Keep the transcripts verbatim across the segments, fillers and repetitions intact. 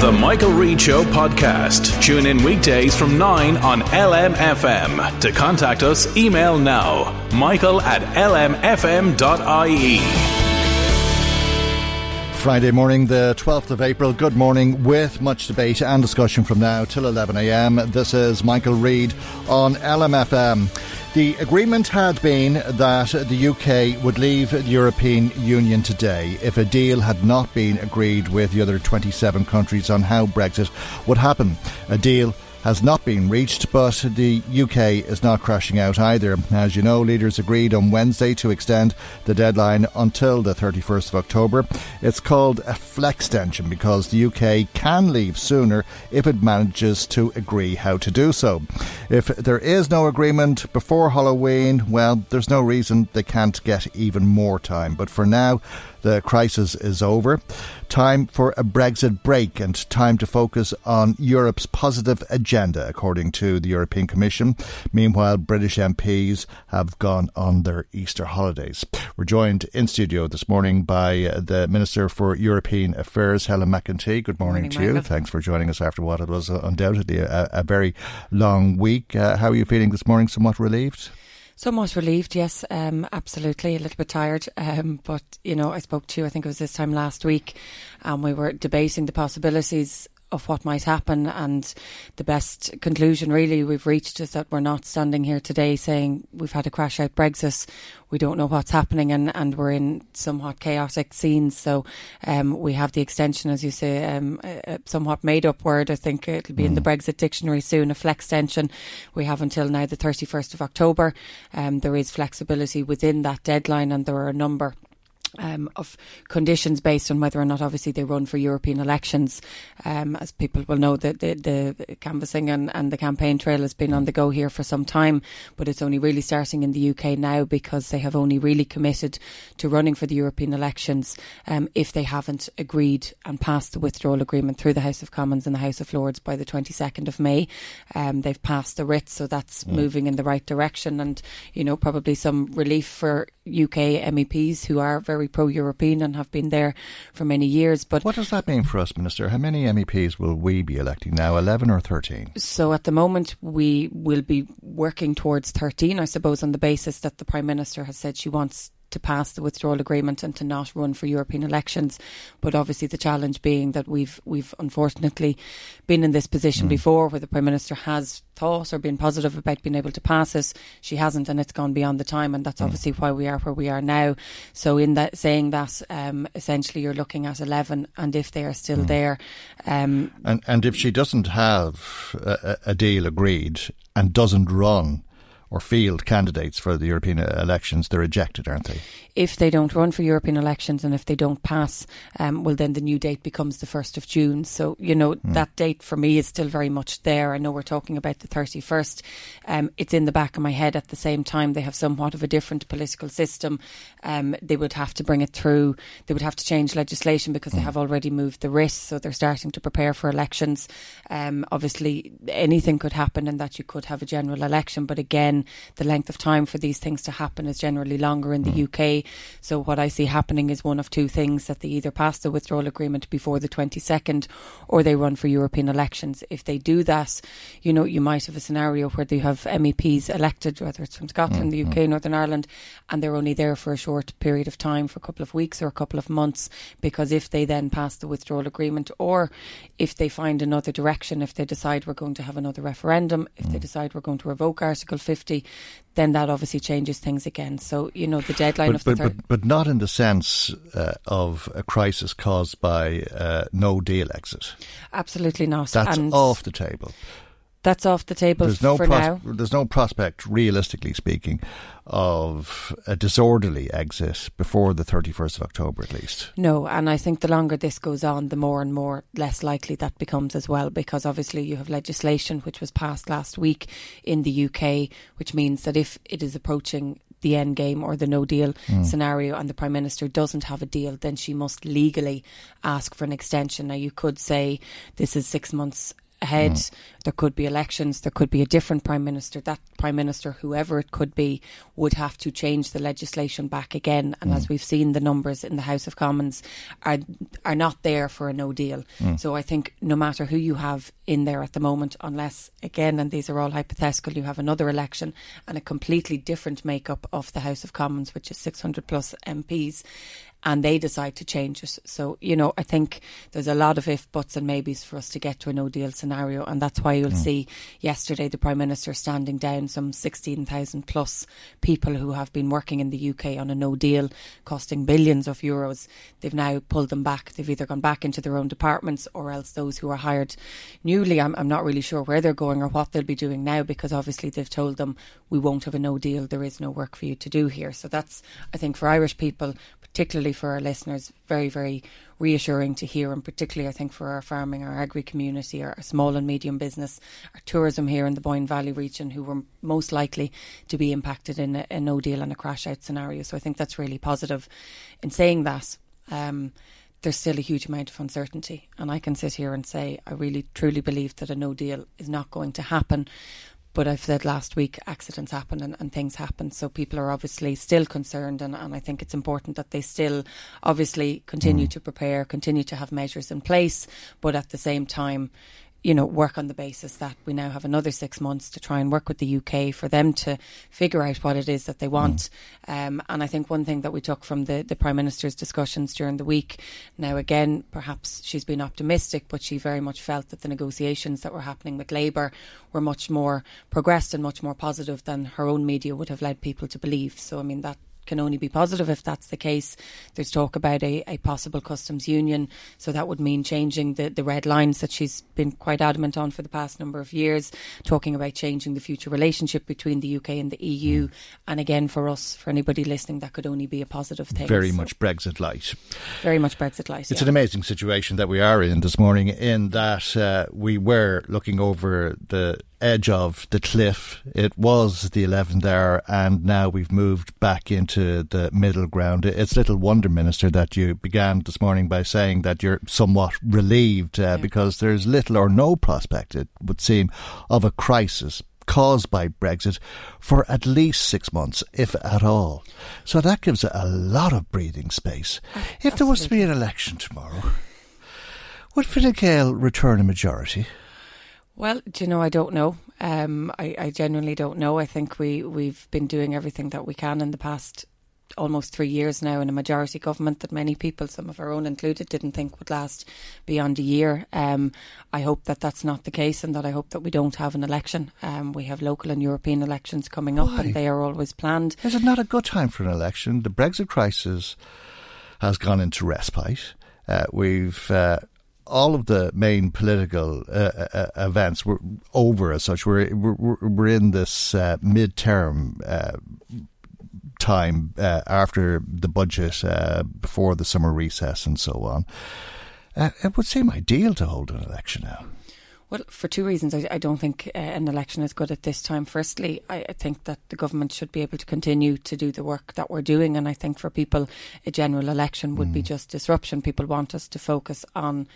The Michael Reid Show podcast. Tune in weekdays from nine on L M F M. To contact us, email now, michael at lmfm.ie. Friday morning, the twelfth of April. Good morning, with much debate and discussion from now till eleven a.m. This is Michael Reid on L M F M. The agreement had been that the U K would leave the European Union today if a deal had not been agreed with the other twenty-seven countries on how Brexit would happen. A deal has not been reached, but the U K is not crashing out either. As you know, leaders agreed on Wednesday to extend the deadline until the thirty-first of October. It's called a flextension because the U K can leave sooner if it manages to agree how to do so. If there is no agreement before Halloween, well, there's no reason they can't get even more time. But for now, the crisis is over. Time for a Brexit break and time to focus on Europe's positive agenda, according to the European Commission. Meanwhile, British M Ps have gone on their Easter holidays. We're joined in studio this morning by the Minister for European Affairs, Helen McEntee. Good morning, morning to Michael. You. Thanks for joining us after what it was undoubtedly a, a very long week. Uh, how are you feeling this morning? Somewhat relieved? Somewhat relieved, yes, um, absolutely. A little bit tired, um, but, you know, I spoke to you, I think it was this time last week, and we were debating the possibilities of what might happen, and the best conclusion really we've reached is that we're not standing here today saying we've had a crash out Brexit, we don't know what's happening, and, and we're in somewhat chaotic scenes. So um, we have the extension, as you say, um, a somewhat made up word, I think it'll be mm. in the Brexit dictionary soon, a flextension. We have until now the thirty-first of October. Um, there is flexibility within that deadline, and there are a number Um, of conditions based on whether or not obviously they run for European elections. Um, as people will know, the, the, the canvassing and, and the campaign trail has been on the go here for some time, but it's only really starting in the U K now because they have only really committed to running for the European elections um, if they haven't agreed and passed the withdrawal agreement through the House of Commons and the House of Lords by the twenty-second of May. Um, they've passed the writ, so that's mm. moving in the right direction, and you know, probably some relief for U K M E Ps who are very pro-European and have been there for many years. But what does that mean for us, Minister? How many M E Ps will we be electing now, eleven or thirteen? So at the moment we will be working towards thirteen, I suppose, on the basis that the Prime Minister has said she wants to pass the withdrawal agreement and to not run for European elections. But obviously the challenge being that we've we've unfortunately been in this position mm. before, where the Prime Minister has thought or been positive about being able to pass it. She hasn't, and it's gone beyond the time, and that's mm. obviously why we are where we are now. So in that saying that, um, essentially you're looking at eleven, and if they are still mm. there... Um, and, and if she doesn't have a, a deal agreed and doesn't run or field candidates for the European elections, they're ejected, aren't they? If they don't run for European elections and if they don't pass, um, well, then the new date becomes the first of June. So, you know, mm. that date for me is still very much there. I know we're talking about the thirty-first. Um, it's in the back of my head at the same time. They have somewhat of a different political system. Um, they would have to bring it through. They would have to change legislation because mm. they have already moved the wrist. So they're starting to prepare for elections. Um, obviously, anything could happen in that you could have a general election. But again, then the length of time for these things to happen is generally longer in the mm. U K. So what I see happening is one of two things, that they either pass the withdrawal agreement before the twenty-second or they run for European elections. If they do that, you know, you might have a scenario where they have M E Ps elected, whether it's from Scotland, mm. the U K, Northern Ireland, and they're only there for a short period of time, for a couple of weeks or a couple of months, because if they then pass the withdrawal agreement, or if they find another direction, if they decide we're going to have another referendum, if mm. they decide we're going to revoke Article fifty, then that obviously changes things again. So, you know, the deadline but, of the but, third... But, but not in the sense uh, of a crisis caused by uh, no deal exit. Absolutely not. That's and off the table. That's off the table there's no for pros- now. There's no prospect, realistically speaking, of a disorderly exit before the thirty-first of October at least. No, and I think the longer this goes on, the more and more less likely that becomes as well, because obviously you have legislation which was passed last week in the U K, which means that if it is approaching the end game or the no deal mm. scenario and the Prime Minister doesn't have a deal, then she must legally ask for an extension. Now, you could say this is six months ahead, mm. there could be elections, there could be a different Prime Minister. That Prime Minister, whoever it could be, would have to change the legislation back again. And mm. as we've seen, the numbers in the House of Commons are are not there for a no deal. Mm. So I think no matter who you have in there at the moment, unless, again, and these are all hypothetical, you have another election and a completely different makeup of the House of Commons, which is six hundred plus M Ps, and they decide to change it. So, you know, I think there's a lot of if, buts and maybes for us to get to a no-deal scenario. And that's why you'll mm. see yesterday the Prime Minister standing down some sixteen thousand plus people who have been working in the U K on a no-deal, costing billions of euros. They've now pulled them back. They've either gone back into their own departments, or else those who are hired newly, I'm, I'm not really sure where they're going or what they'll be doing now, because obviously they've told them, we won't have a no-deal, there is no work for you to do here. So that's, I think, for Irish people, particularly for our listeners, very, very reassuring to hear, and particularly I think for our farming, our agri community, our small and medium business, our tourism here in the Boyne Valley region, who were most likely to be impacted in a, a no deal and a crash out scenario. So I think that's really positive. In saying that, um, there's still a huge amount of uncertainty, and I can sit here and say I really truly believe that a no deal is not going to happen. But I've said last week, accidents happen and, and things happen. So people are obviously still concerned. And, and I think it's important that they still obviously continue mm. to prepare, continue to have measures in place. But at the same time, you know, work on the basis that we now have another six months to try and work with the U K for them to figure out what it is that they want. Mm. Um, and I think one thing that we took from the, the Prime Minister's discussions during the week, now again, perhaps she's been optimistic, but she very much felt that the negotiations that were happening with Labour were much more progressed and much more positive than her own media would have led people to believe. So, I mean, that can only be positive if that's the case. There's talk about a, a possible customs union, so that would mean changing the, the red lines that she's been quite adamant on for the past number of years, talking about changing the future relationship between the U K and the E U. Mm. And again, for us, for anybody listening, that could only be a positive thing. Very so, much Brexit light. Very much Brexit light. It's yeah. an amazing situation that we are in this morning, in that uh, we were looking over the edge of the cliff. It was the eleventh hour, and now we've moved back into the middle ground. It's little wonder, Minister, that you began this morning by saying that you're somewhat relieved uh, yeah. because there's little or no prospect, it would seem, of a crisis caused by Brexit for at least six months, if at all. So that gives a lot of breathing space. Uh, if absolutely. There was to be an election tomorrow, would Fine Gael return a majority? Well, do you know, I don't know. Um, I, I genuinely don't know. I think we, we've been doing everything that we can in the past almost three years now in a majority government that many people, some of our own included, didn't think would last beyond a year. Um, I hope that that's not the case, and that I hope that we don't have an election. Um, we have local and European elections coming Why? up, and they are always planned. Is it not a good time for an election? The Brexit crisis has gone into respite. Uh, we've... Uh, All of the main political uh, uh, events were over as such. We're, we're, we're in this uh, mid-term uh, time uh, after the budget, uh, before the summer recess and so on. Uh, it would seem ideal to hold an election now. Well, for two reasons. I, I don't think uh, an election is good at this time. Firstly, I, I think that the government should be able to continue to do the work that we're doing. And I think for people, a general election would mm. be just disruption. People want us to focus on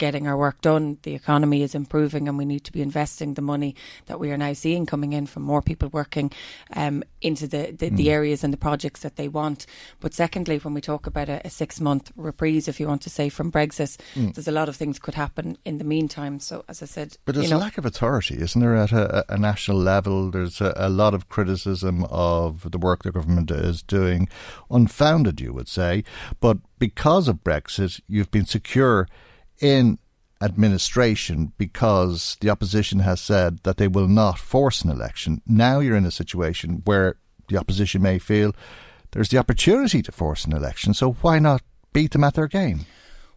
getting our work done. The economy is improving and we need to be investing the money that we are now seeing coming in from more people working um, into the, the, mm. the areas and the projects that they want. But secondly, when we talk about a, a six-month reprise, if you want to say, from Brexit, mm. there's a lot of things could happen in the meantime. So, as I said... But there's you know, a lack of authority, isn't there, at a, a national level? There's a, a lot of criticism of the work the government is doing. Unfounded, you would say. But because of Brexit, you've been secure in administration because the opposition has said that they will not force an election. Now you're in a situation where the opposition may feel there's the opportunity to force an election, so why not beat them at their game?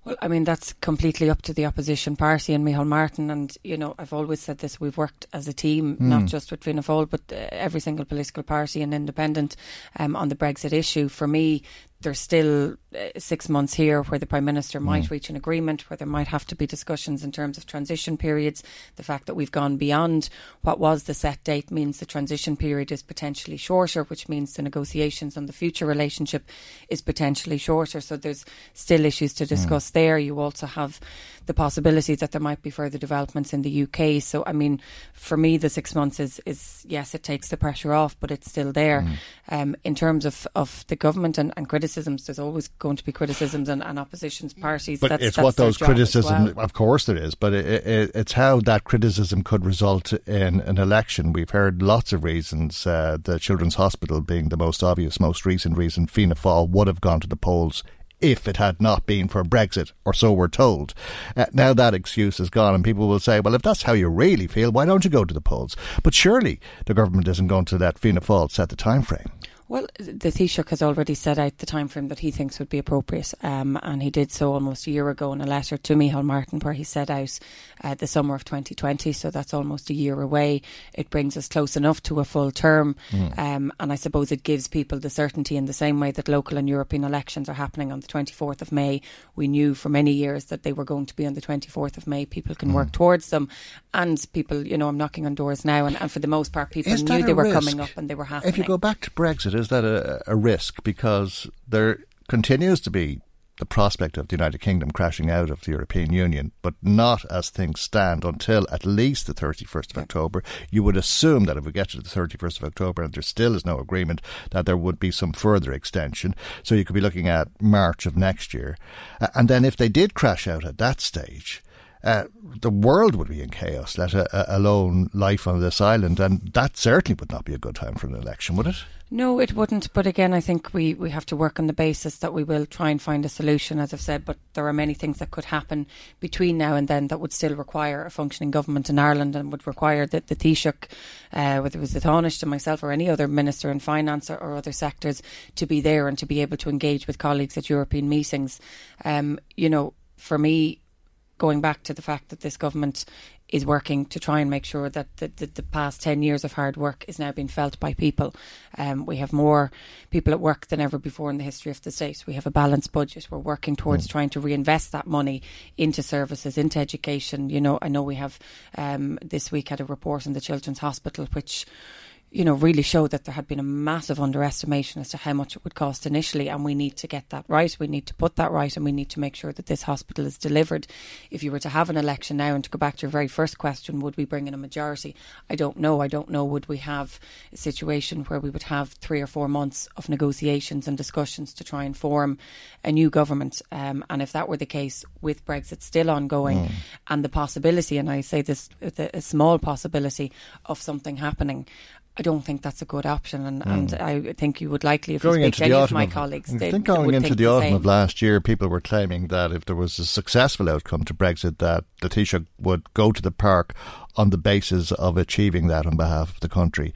Well, I mean, that's completely up to the opposition party and Micheál Martin. And, you know, I've always said this, we've worked as a team, mm. not just with Fianna Fáil, but uh, every single political party and independent um, on the Brexit issue. For me, there's still uh, six months here where the Prime Minister might mm. reach an agreement, where there might have to be discussions in terms of transition periods. The fact that we've gone beyond what was the set date means the transition period is potentially shorter, which means the negotiations on the future relationship is potentially shorter. So there's still issues to discuss mm. there. You also have the possibility that there might be further developments in the U K. So, I mean, for me, the six months is, is yes, it takes the pressure off, but it's still there. Mm. Um, in terms of, of the government and, and criticism, there's always going to be criticisms and, and opposition's parties. But that's, it's that's what those criticisms, well. Of course there is, but it, it, it's how that criticism could result in an election. We've heard lots of reasons, uh, the Children's Hospital being the most obvious, most recent reason. Fianna Fáil would have gone to the polls if it had not been for Brexit, or so we're told. Uh, now that excuse is gone and people will say, well, if that's how you really feel, why don't you go to the polls? But surely the government isn't going to let Fianna Fáil set the time frame. Well, the Taoiseach has already set out the timeframe that he thinks would be appropriate, um, and he did so almost a year ago in a letter to Micheál Martin where he set out uh, the summer of twenty twenty, so that's almost a year away. It brings us close enough to a full term, mm. um, and I suppose it gives people the certainty in the same way that local and European elections are happening on the twenty-fourth of May. We knew for many years that they were going to be on the twenty-fourth of May. People can mm. work towards them, and people, you know, I'm knocking on doors now, and, and for the most part, people knew they were risk? coming up and they were happening. If you go back to Brexit, is that a, a risk? Because there continues to be the prospect of the United Kingdom crashing out of the European Union, but not as things stand until at least the thirty-first of October. You would assume that if we get to the thirty-first of October and there still is no agreement, that there would be some further extension. So you could be looking at March of next year. Uh, and then if they did crash out at that stage, Uh, the world would be in chaos, let a, a alone life on this island, and that certainly would not be a good time for an election, would it? No, it wouldn't. But again, I think we, we have to work on the basis that we will try and find a solution, as I've said, but there are many things that could happen between now and then that would still require a functioning government in Ireland and would require that the Taoiseach, uh, whether it was the Taoiseach and myself or any other minister in finance or, or other sectors, to be there and to be able to engage with colleagues at European meetings. Um, you know, for me, going back to the fact that this government is working to try and make sure that the, the, the past ten years of hard work is now being felt by people. Um, we have more people at work than ever before in the history of the state. We have a balanced budget. We're working towards mm. trying to reinvest that money into services, into education. You know, I know we have um, this week had a report in the Children's Hospital which, you know, really showed that there had been a massive underestimation as to how much it would cost initially, and we need to get that right. We need to put that right, and we need to make sure that this hospital is delivered. If you were to have an election now, and to go back to your very first question, would we bring in a majority? I don't know. I don't know. Would we have a situation where we would have three or four months of negotiations and discussions to try and form a new government? Um, and if that were the case, with Brexit still ongoing, mm. and the possibility, and I say this, a small possibility of something happening, I don't think that's a good option, and, mm. and I think you would likely, if you speak to any of my colleagues, they, I think going into the autumn of last year, people were claiming that if there was a successful outcome to Brexit, that the Taoiseach would go to the park on the basis of achieving that on behalf of the country.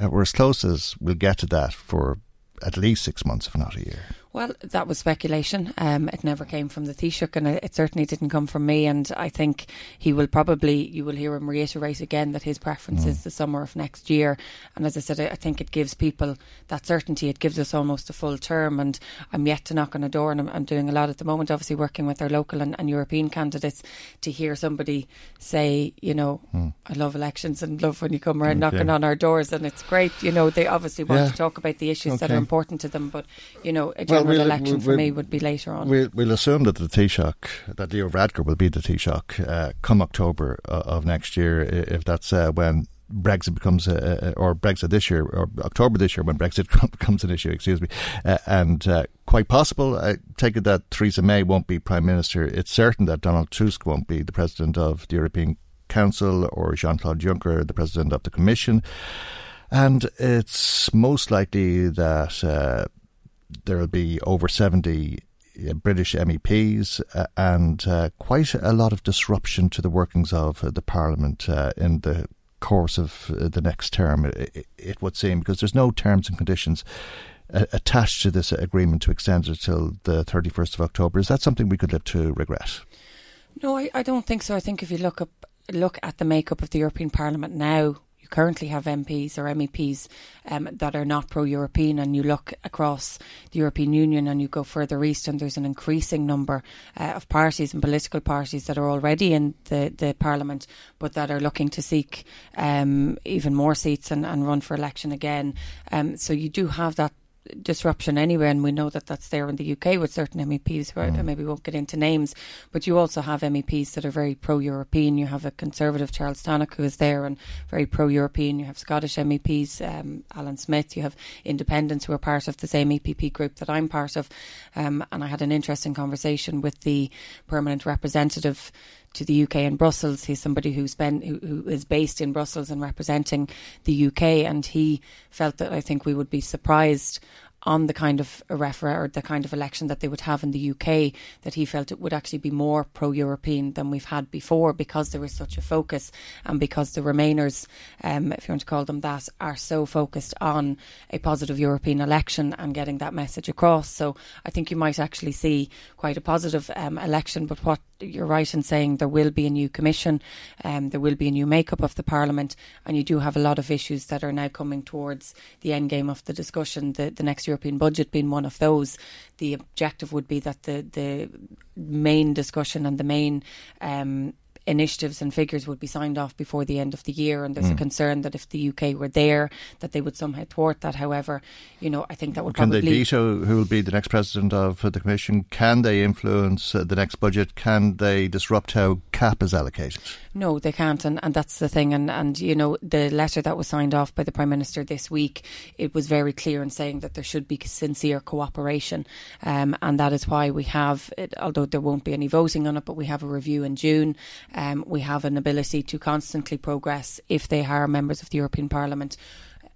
Uh, we're as close as we'll get to that for at least six months, if not a year. Well, that was speculation. Um, it never came from the Taoiseach, and it certainly didn't come from me. And I think he will probably, you will hear him reiterate again that his preference mm. is the summer of next year. And as I said, I think it gives people that certainty. It gives us almost a full term. And I'm yet to knock on a door, and I'm, I'm doing a lot at the moment, obviously working with our local and, and European candidates, to hear somebody say, you know, mm. I love elections and love when you come around okay. knocking on our doors. And it's great. You know, they obviously want yeah. to talk about the issues okay. that are important to them. But, you know, it well, general well, we'll, election we'll, for we'll, me would be later on. We'll, we'll assume that the Taoiseach, that Leo Radcliffe will be the Taoiseach uh, come October of next year, if that's uh, when Brexit becomes, uh, or Brexit this year, or October this year, when Brexit becomes an issue, excuse me. Uh, and uh, quite possible, I take it that Theresa May won't be Prime Minister. It's certain that Donald Tusk won't be the President of the European Council, or Jean-Claude Juncker, the President of the Commission. And it's most likely that uh, there will be over seventy British M E Ps uh, and uh, quite a lot of disruption to the workings of the Parliament uh, in the course of the next term, it, it would seem, because there's no terms and conditions uh, attached to this agreement to extend it till the thirty-first of October. Is that something we could live to regret? No, I, I don't think so. I think if you look up, look at the makeup of the European Parliament now, you currently have M Ps or M E Ps um, that are not pro-European, and you look across the European Union and you go further east and there's an increasing number uh, of parties and political parties that are already in the, the Parliament but that are looking to seek um, even more seats and, and run for election again. Um, so you do have that disruption anywhere, and we know that that's there in the U K with certain M E Ps who are, mm. maybe won't get into names, but you also have M E Ps that are very pro-European. You have a Conservative Charles Tannock who is there and very pro-European. You have Scottish M E Ps, um, Alan Smith. You have Independents who are part of the same E P P group that I'm part of, um, and I had an interesting conversation with the permanent representative to the U K in Brussels. He's somebody who's been, who, who is based in Brussels and representing the U K, and he felt that I think we would be surprised on the kind of a referendum or the kind of election that they would have in the U K, that he felt it would actually be more pro-European than we've had before, because there is such a focus and because the Remainers, um, if you want to call them that, are so focused on a positive European election and getting that message across. So I think you might actually see quite a positive um, election, but what you're right in saying, there will be a new commission, um, there will be a new makeup of the Parliament, and you do have a lot of issues that are now coming towards the end game of the discussion, the, the next European budget being one of those. The objective would be that the, the main discussion and the main um, initiatives and figures would be signed off before the end of the year, and there's mm. a concern that if the U K were there that they would somehow thwart that. However, you know, I think that would can probably... Can they veto who will be the next President of the Commission? Can they influence the next budget? Can they disrupt how C A P is allocated? No, they can't, and, and that's the thing, and, and you know, the letter that was signed off by the Prime Minister this week, it was very clear in saying that there should be sincere cooperation, um, and that is why we have, it, although there won't be any voting on it, but we have a review in June. Um, we have an ability to constantly progress if they are members of the European Parliament,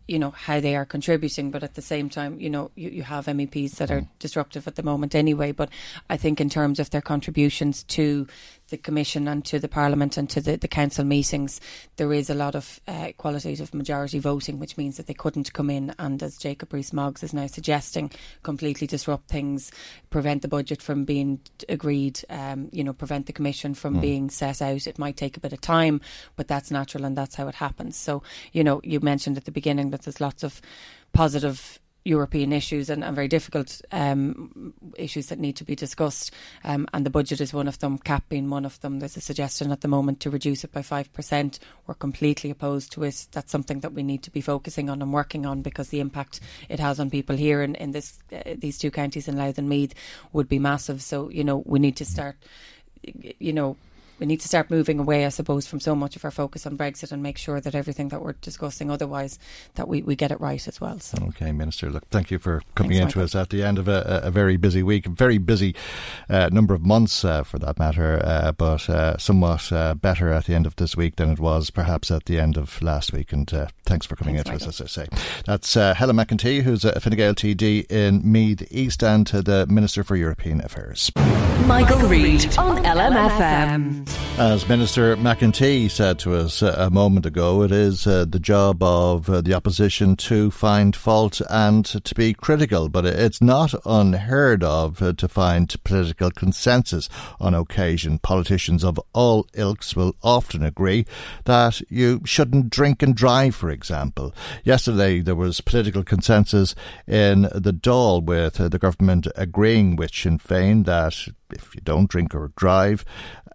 you know, how they are contributing. But at the same time, you know, you, you have M E Ps that are disruptive at the moment anyway. But I think in terms of their contributions to the Commission and to the Parliament and to the, the Council meetings, there is a lot of uh, qualitative majority voting, which means that they couldn't come in and, as Jacob Rees-Moggs is now suggesting, completely disrupt things, prevent the budget from being agreed, um, you know, prevent the Commission from mm. being set out. It might take a bit of time, but that's natural and that's how it happens. So, you know, you mentioned at the beginning that there's lots of positive European issues and, and very difficult um, issues that need to be discussed, um, and the budget is one of them, C A P being one of them. There's a suggestion at the moment to reduce it by five percent. We're completely opposed to it. That's something that we need to be focusing on and working on, because the impact it has on people here in, in this uh, these two counties in Louth and Meath would be massive. So, you know, we need to start, you know, we need to start moving away, I suppose, from so much of our focus on Brexit and make sure that everything that we're discussing otherwise, that we, we get it right as well. So. OK, Minister, look, thank you for coming Thanks, in Michael. to us at the end of a, a very busy week, a very busy uh, number of months uh, for that matter, uh, but uh, somewhat uh, better at the end of this week than it was perhaps at the end of last week. And uh, thanks for coming thanks, in Michael. to us, as I say. That's uh, Helen McEntee, who's a Fine Gael T D in Meath East, and to the Minister for European Affairs. Michael, Michael Reid on, on L M F M. L M F M. As Minister McEntee said to us a moment ago, it is uh, the job of uh, the opposition to find fault and to be critical, but it's not unheard of uh, to find political consensus on occasion. Politicians of all ilks will often agree that you shouldn't drink and drive, for example. Yesterday there was political consensus in the Dáil, with uh, the government agreeing with Sinn Féin that if you don't drink or drive,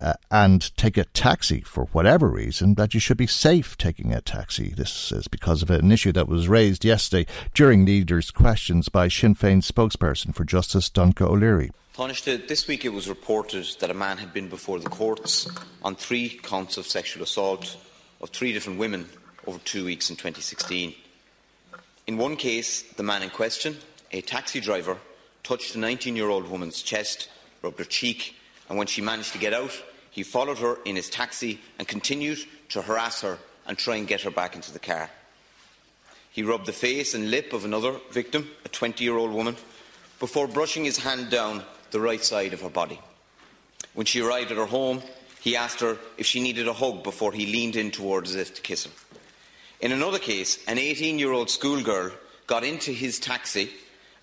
uh, and take a taxi for whatever reason, that you should be safe taking a taxi. This is because of an issue that was raised yesterday during leaders' questions by Sinn Féin spokesperson for Justice, Donal O'Leary. Taoiseach, this week it was reported that a man had been before the courts on three counts of sexual assault of three different women over two weeks in twenty sixteen. In one case, the man in question, a taxi driver, touched a nineteen-year-old woman's chest, rubbed her cheek, and when she managed to get out, he followed her in his taxi and continued to harass her and try and get her back into the car. He rubbed the face and lip of another victim, a twenty-year-old woman, before brushing his hand down the right side of her body. When she arrived at her home, he asked her if she needed a hug before he leaned in towards her to kiss her. In another case, an eighteen-year-old schoolgirl got into his taxi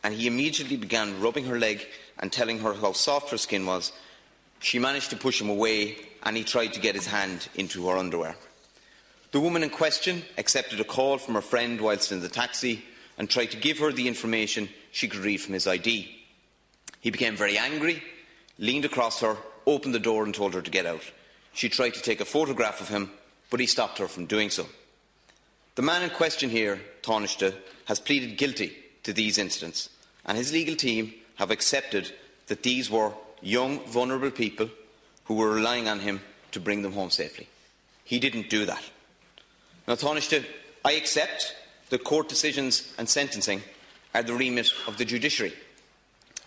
and he immediately began rubbing her leg and telling her how soft her skin was. She managed to push him away and he tried to get his hand into her underwear. The woman in question accepted a call from her friend whilst in the taxi and tried to give her the information she could read from his I D. He became very angry, leaned across her, opened the door and told her to get out. She tried to take a photograph of him, but he stopped her from doing so. The man in question here, Taoiseach, has pleaded guilty to these incidents, and his legal team have accepted that these were young, vulnerable people who were relying on him to bring them home safely. He didn't do that. Now, Taoiseach, I accept that court decisions and sentencing are the remit of the judiciary,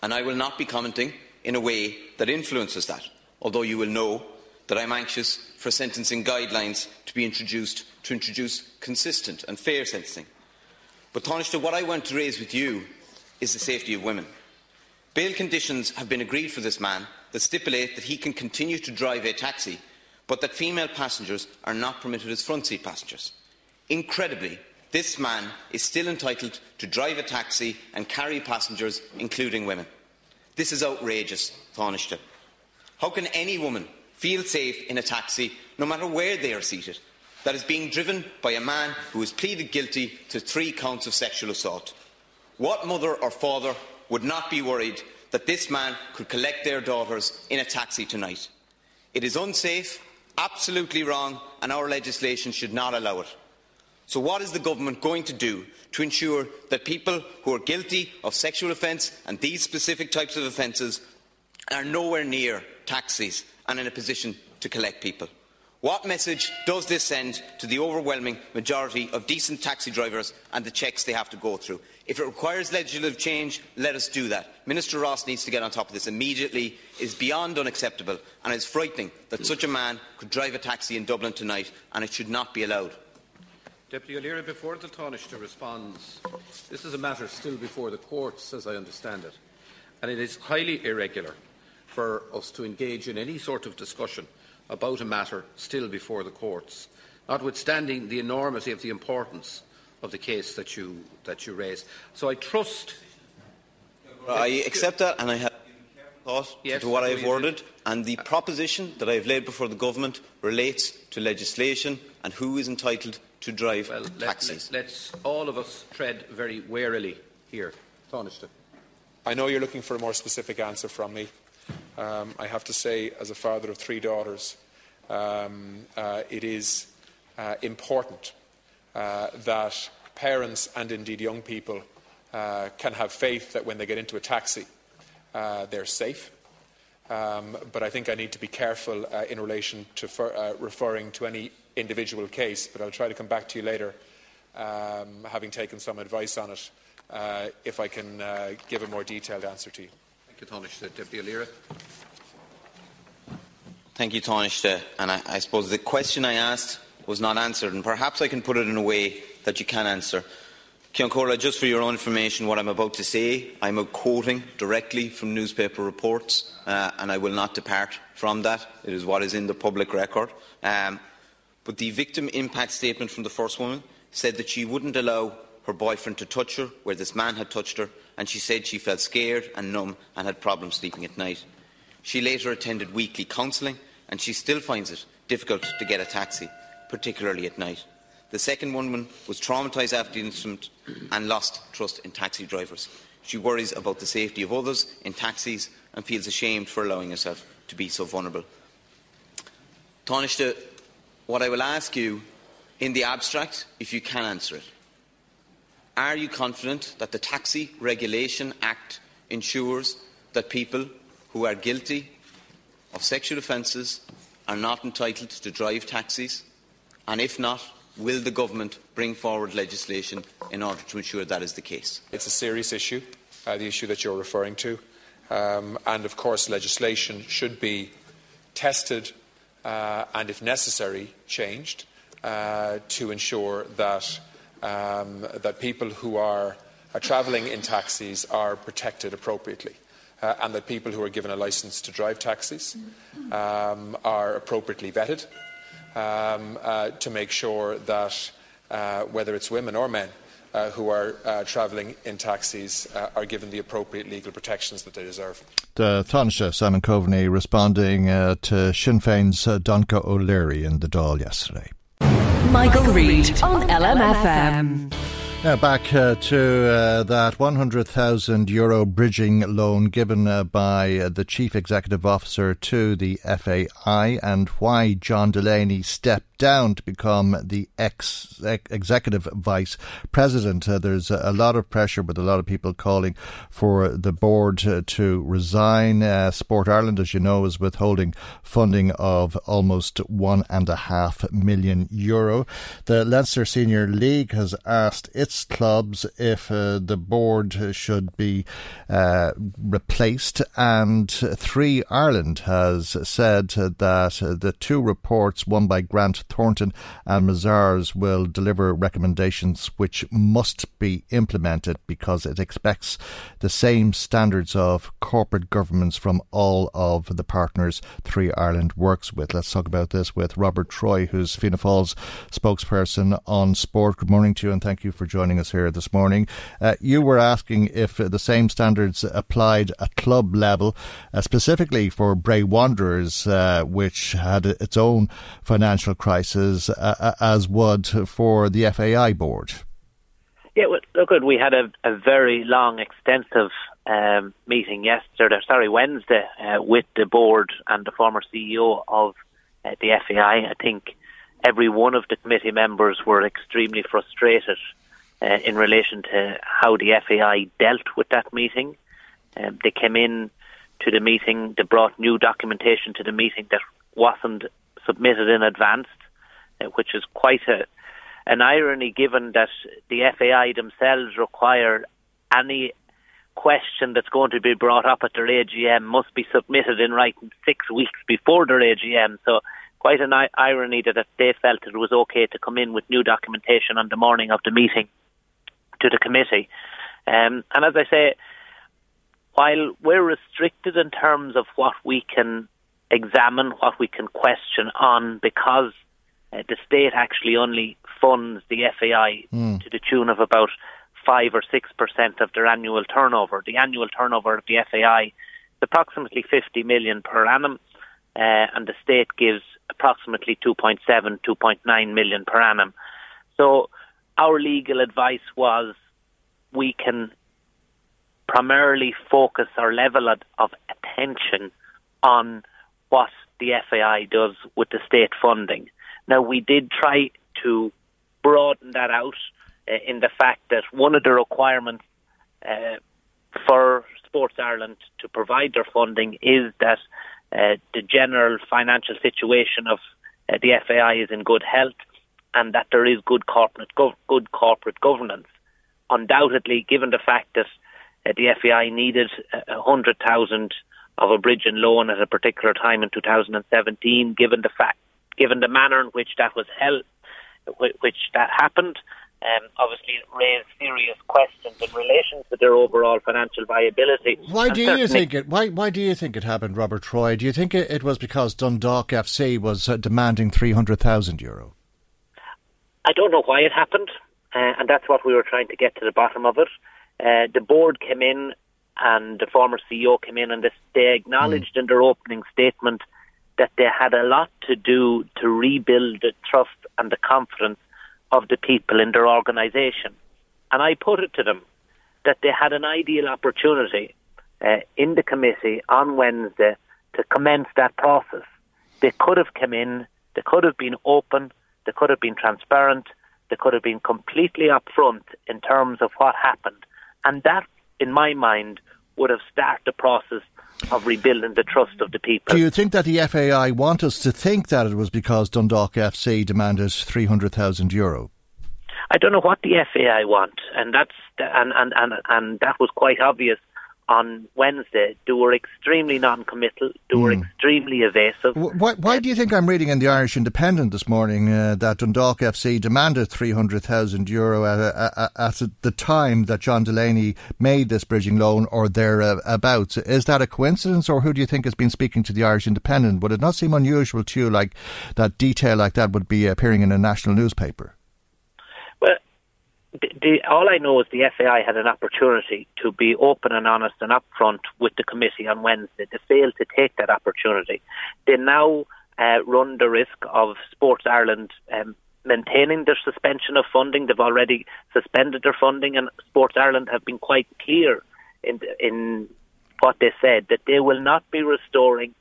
and I will not be commenting in a way that influences that, although you will know that I'm anxious for sentencing guidelines to be introduced to introduce consistent and fair sentencing. But, Taoiseach, what I want to raise with you is the safety of women. Bail conditions have been agreed for this man that stipulate that he can continue to drive a taxi, but that female passengers are not permitted as front seat passengers. Incredibly, this man is still entitled to drive a taxi and carry passengers, including women. This is outrageous, Taoiseach. How can any woman feel safe in a taxi, no matter where they are seated, that is being driven by a man who has pleaded guilty to three counts of sexual assault? What mother or father would not be worried that this man could collect their daughters in a taxi tonight? It is unsafe, absolutely wrong, and our legislation should not allow it. So what is the government going to do to ensure that people who are guilty of sexual offence and these specific types of offences are nowhere near taxis and in a position to collect people? What message does this send to the overwhelming majority of decent taxi drivers and the checks they have to go through? If it requires legislative change, let us do that. Minister Ross needs to get on top of this immediately. It is beyond unacceptable and it is frightening that such a man could drive a taxi in Dublin tonight, and it should not be allowed. Deputy O'Leary, before the Taoiseach responds, this is a matter still before the courts, as I understand it, and it is highly irregular for us to engage in any sort of discussion about a matter still before the courts, notwithstanding the enormity of the importance of the case that you, that you raise. So I trust... I accept that and I have thought yes, to what I have worded, and the proposition that I have laid before the government relates to legislation and who is entitled to drive well, taxis. Let, let's all of us tread very warily here. Taoiseach. I know you're looking for a more specific answer from me. Um, I have to say, as a father of three daughters, um, uh, it is uh, important uh, that parents and indeed young people uh, can have faith that when they get into a taxi, uh, they're safe. Um, but I think I need to be careful uh, in relation to fer- uh, referring to any individual case. But I'll try to come back to you later, um, having taken some advice on it, uh, if I can uh, give a more detailed answer to you. Thank you, Taoiseach. And I, I suppose the question I asked was not answered, and perhaps I can put it in a way that you can answer. Ciancóra, just for your own information, what I'm about to say, I'm quoting directly from newspaper reports, uh, and I will not depart from that. It is what is in the public record. Um, but the victim impact statement from the first woman said that she wouldn't allow her boyfriend to touch her where this man had touched her, and she said she felt scared and numb and had problems sleeping at night. She later attended weekly counselling and she still finds it difficult to get a taxi, particularly at night. The second woman was traumatised after the incident and lost trust in taxi drivers. She worries about the safety of others in taxis and feels ashamed for allowing herself to be so vulnerable. Taoiseach, what I will ask you in the abstract, if you can answer it, are you confident that the Taxi Regulation Act ensures that people who are guilty of sexual offences are not entitled to drive taxis? And if not, will the government bring forward legislation in order to ensure that is the case? It's a serious issue, uh, the issue that you're referring to. Um, and, of course, legislation should be tested uh, and, if necessary, changed uh, to ensure that, um, that people who are, are travelling in taxis are protected appropriately. Uh, and that people who are given a licence to drive taxis um, are appropriately vetted um, uh, to make sure that uh, whether it's women or men uh, who are uh, travelling in taxis uh, are given the appropriate legal protections that they deserve. The Taoiseach, Simon Coveney, responding uh, to Sinn Féin's uh, Donal O'Leary in the Dáil yesterday. Michael, Michael Reid on, on L M F M. L M F M. Now back uh, to uh, that one hundred thousand euro bridging loan given uh, by uh, the Chief Executive Officer to the F A I, and why John Delaney stepped down to become the ex Executive Vice President. Uh, there's a lot of pressure with a lot of people calling for the board uh, to resign. Uh, Sport Ireland, as you know, is withholding funding of almost one and a half million euro. The Leinster Senior League has asked its clubs if uh, the board should be uh, replaced, and Three Ireland has said that the two reports, one by Grant Thornton and Mazars, will deliver recommendations which must be implemented because it expects the same standards of corporate governance from all of the partners Three Ireland works with. Let's talk about this with Robert Troy, who's Fianna Fáil's spokesperson on sport. Good morning to you, and thank you for joining joining us here this morning. Uh, you were asking if the same standards applied at club level, uh, specifically for Bray Wanderers, uh, which had its own financial crisis, uh, as would for the F A I board. Yeah, well, look, we had a, a very long, extensive um, meeting yesterday, sorry, Wednesday, uh, with the board and the former C E O of uh, the F A I. I think every one of the committee members were extremely frustrated Uh, in relation to how the F A I dealt with that meeting. Um, they came in to the meeting, they brought new documentation to the meeting that wasn't submitted in advance, uh, which is quite a, an irony given that the F A I themselves require any question that's going to be brought up at their A G M must be submitted in writing six weeks before their A G M. So quite an i- irony that they felt it was okay to come in with new documentation on the morning of the meeting to the committee. Um, and as I say, while we're restricted in terms of what we can examine, what we can question on, because uh, the state actually only funds the F A I mm. to the tune of about five or six percent of their annual turnover. The annual turnover of the F A I is approximately fifty million per annum, uh, and the state gives approximately two point seven, two point nine million per annum. So our legal advice was we can primarily focus our level of attention on what the F A I does with the state funding. Now, we did try to broaden that out uh, in the fact that one of the requirements uh, for Sports Ireland to provide their funding is that uh, the general financial situation of uh, the F A I is in good health, and that there is good corporate gov- good corporate governance. Undoubtedly, given the fact that uh, the F A I needed uh, one hundred thousand of a bridge and loan at a particular time in two thousand seventeen, given the fact, given the manner in which that was held, w- which that happened, um, obviously it raised serious questions in relation to their overall financial viability. Why and do you think it? Why why do you think it happened, Robert Troy? Do you think it, it was because Dundalk F C was uh, demanding three hundred thousand euro? I don't know why it happened, uh, and that's what we were trying to get to the bottom of it. Uh, the board came in, and the former C E O came in, and this, they acknowledged mm. in their opening statement that they had a lot to do to rebuild the trust and the confidence of the people in their organisation. And I put it to them that they had an ideal opportunity uh, in the committee on Wednesday to commence that process. They could have come in They could have been open, they could have been transparent, they could have been completely upfront in terms of what happened. And that, in my mind, would have started the process of rebuilding the trust of the people. Do you think that the F A I want us to think that it was because Dundalk F C demanded three hundred thousand euro? I don't know what the F A I want, and that's and, and, and, and that was quite obvious on Wednesday. They were extremely non-committal, they were mm. extremely evasive. Why, why do you think I'm reading in the Irish Independent this morning uh, that Dundalk F C demanded three hundred thousand euro at, at, at the time that John Delaney made this bridging loan or thereabouts? Is that a coincidence, or who do you think has been speaking to the Irish Independent? Would it not seem unusual to you like that detail like that would be appearing in a national newspaper? The, the, all I know is the F A I had an opportunity to be open and honest and upfront with the committee on Wednesday. They failed to take that opportunity. They now uh, run the risk of Sport Ireland um, maintaining their suspension of funding. They've already suspended their funding, and Sport Ireland have been quite clear in, in what they said, that they will not be restoring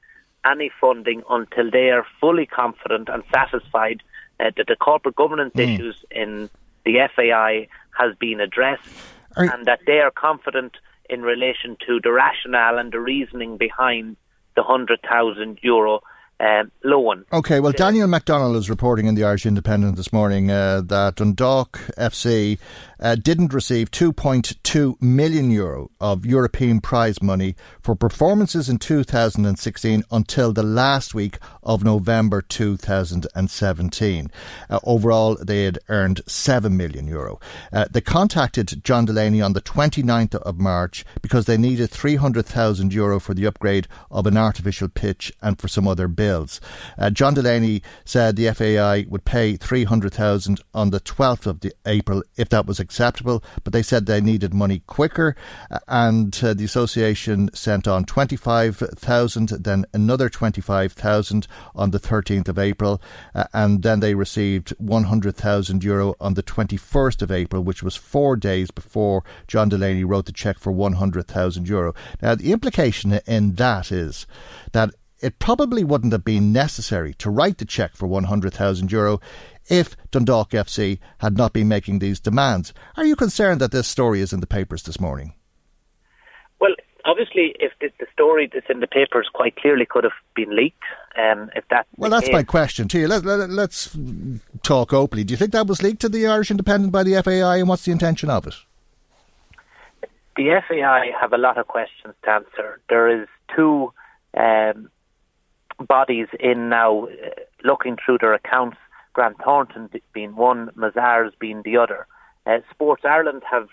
any funding until they are fully confident and satisfied uh, that the corporate governance mm. issues in the F A I has been addressed, are, and that they are confident in relation to the rationale and the reasoning behind the one hundred thousand euro um, loan. OK, well, Daniel MacDonald is reporting in the Irish Independent this morning uh, that Dundalk F C uh, didn't receive two point two million euro of European prize money for performances in two thousand sixteen until the last week of November two thousand seventeen. Uh, overall, they had earned seven million euro. Uh, they contacted John Delaney on the twenty-ninth of March because they needed three hundred thousand euro for the upgrade of an artificial pitch and for some other bills. Uh, John Delaney said the F A I would pay three hundred thousand on the twelfth of April if that was acceptable, but they said they needed money quicker, uh, and uh, the association sent on twenty-five thousand, then another twenty-five thousand on the thirteenth of April, uh, and then they received one hundred thousand euro on the twenty-first of April, which was four days before John Delaney wrote the cheque for one hundred thousand euro. Now, the implication in that is that it probably wouldn't have been necessary to write the cheque for one hundred thousand euro if Dundalk F C had not been making these demands. Are you concerned that this story is in the papers this morning? Well, obviously, if the, the story that's in the papers quite clearly could have been leaked, um, if that well, that's case. My question to you. Let, let, let's talk openly. Do you think that was leaked to the Irish Independent by the F A I, and what's the intention of it? The F A I have a lot of questions to answer. There is two um, bodies in now uh, looking through their accounts, Grant Thornton being one, Mazars being the other. Uh, Sports Ireland have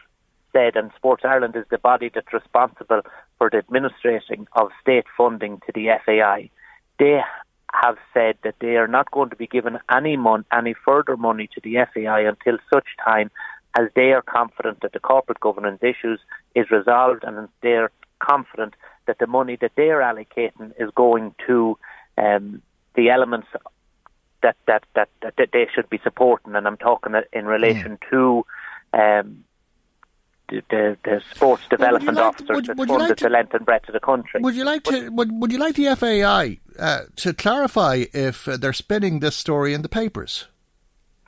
said, and Sports Ireland is the body that's responsible for the administrating of state funding to the F A I. They have said that they are not going to be given any, mon- any further money to the F A I until such time as they are confident that the corporate governance issues is resolved, and they are confident that the money that they are allocating is going to um, the elements that, that that that they should be supporting. And I'm talking in relation yeah. to um, the, the, the sports development well, officer like, that funded like the length and breadth of the country. Would you like but, to? Would, would you like the F A I uh, to clarify if they're spinning this story in the papers?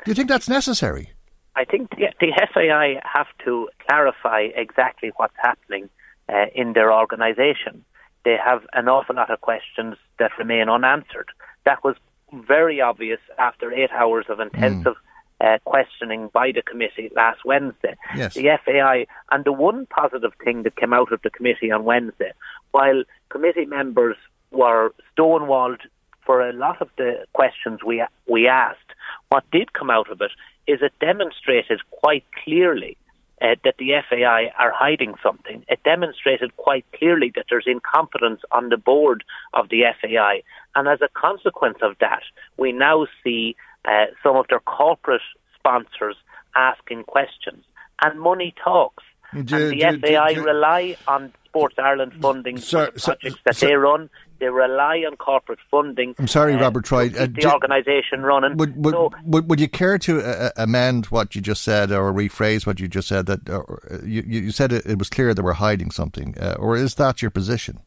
Do you think that's necessary? I think the, the F A I have to clarify exactly what's happening uh, in their organisation. They have an awful lot of questions that remain unanswered. That was very obvious after eight hours of intensive mm. uh, questioning by the committee last Wednesday. Yes. The F A I, and the one positive thing that came out of the committee on Wednesday, while committee members were stonewalled for a lot of the questions we we asked, what did come out of it is it demonstrated quite clearly uh, that the F A I are hiding something. It demonstrated quite clearly that there's incompetence on the board of the F A I. And as a consequence of that, we now see uh, some of their corporate sponsors asking questions. And money talks. Do, and the do, F A I do, do, rely on Sports Ireland funding sir, for projects sir, that sir, they run. They rely on corporate funding. I'm sorry, uh, Robert Troy. Uh, the organisation running. Would, would, so, would, would you care to uh, amend what you just said or rephrase what you just said? That uh, you, you said it, it was clear they were hiding something. Uh, or is that your position?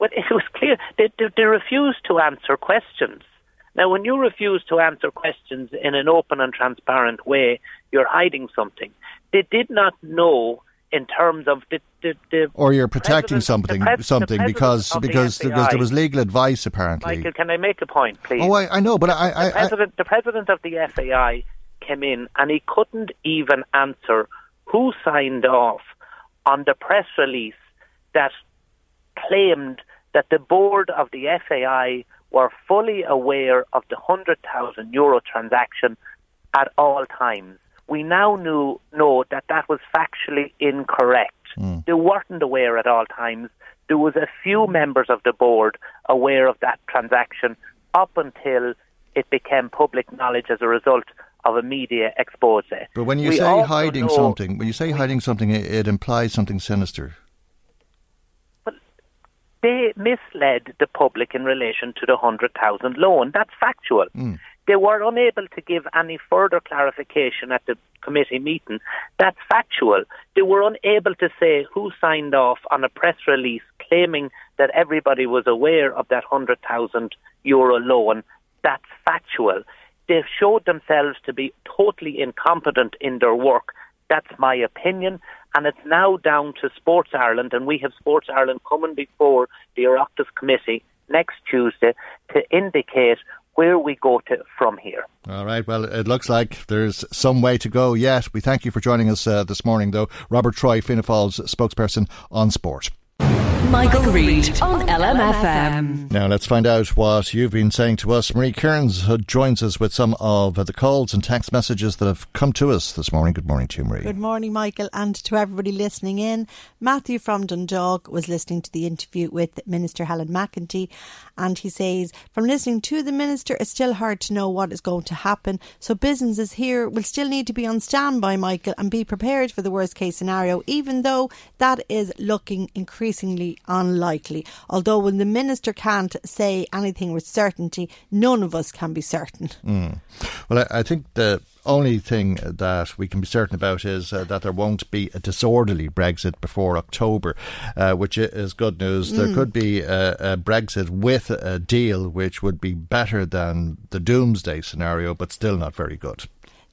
Well, it was clear. They, they, they refused to answer questions. Now, when you refuse to answer questions in an open and transparent way, you're hiding something. They did not know in terms of the... the, the or you're protecting something pres- something because because the because there was legal advice, apparently. Michael, can I make a point, please? Oh, I, I know, but I... I, the, president, I... the president of the F A I came in and he couldn't even answer who signed off on the press release that claimed that the board of the F A I were fully aware of the one hundred thousand euro transaction at all times. We now knew, know that that was factually incorrect. Mm. They weren't aware at all times. There was a few members of the board aware of that transaction up until it became public knowledge as a result of a media expose. But when you we say hiding know, something, when you say hiding something, it, it implies something sinister. They misled the public in relation to the one hundred thousand loan. That's factual. Mm. They were unable to give any further clarification at the committee meeting. That's factual. They were unable to say who signed off on a press release claiming that everybody was aware of that one hundred thousand euro loan. That's factual. They've showed themselves to be totally incompetent in their work. That's my opinion. And it's now down to Sports Ireland, and we have Sports Ireland coming before the Oireachtas Committee next Tuesday to indicate where we go to from here. All right, well, it looks like there's some way to go yet. We thank you for joining us uh, this morning, though. Robert Troy, Fianna Fáil's spokesperson on sport. Michael Reid on L M F M. Now let's find out what you've been saying to us. Marie Kearns joins us with some of the calls and text messages that have come to us this morning. Good morning to you, Marie. Good morning, Michael, and to everybody listening in. Matthew from Dundalk was listening to the interview with Minister Helen McEntee, and he says, from listening to the Minister, it's still hard to know what is going to happen. So businesses here will still need to be on standby, Michael, and be prepared for the worst case scenario, even though that is looking increasingly unlikely. Although when the Minister can't say anything with certainty, none of us can be certain. Mm. Well, I, I think the only thing that we can be certain about is uh, that there won't be a disorderly Brexit before October, uh, which is good news. Mm. There could be a, a Brexit with a deal which would be better than the doomsday scenario, but still not very good.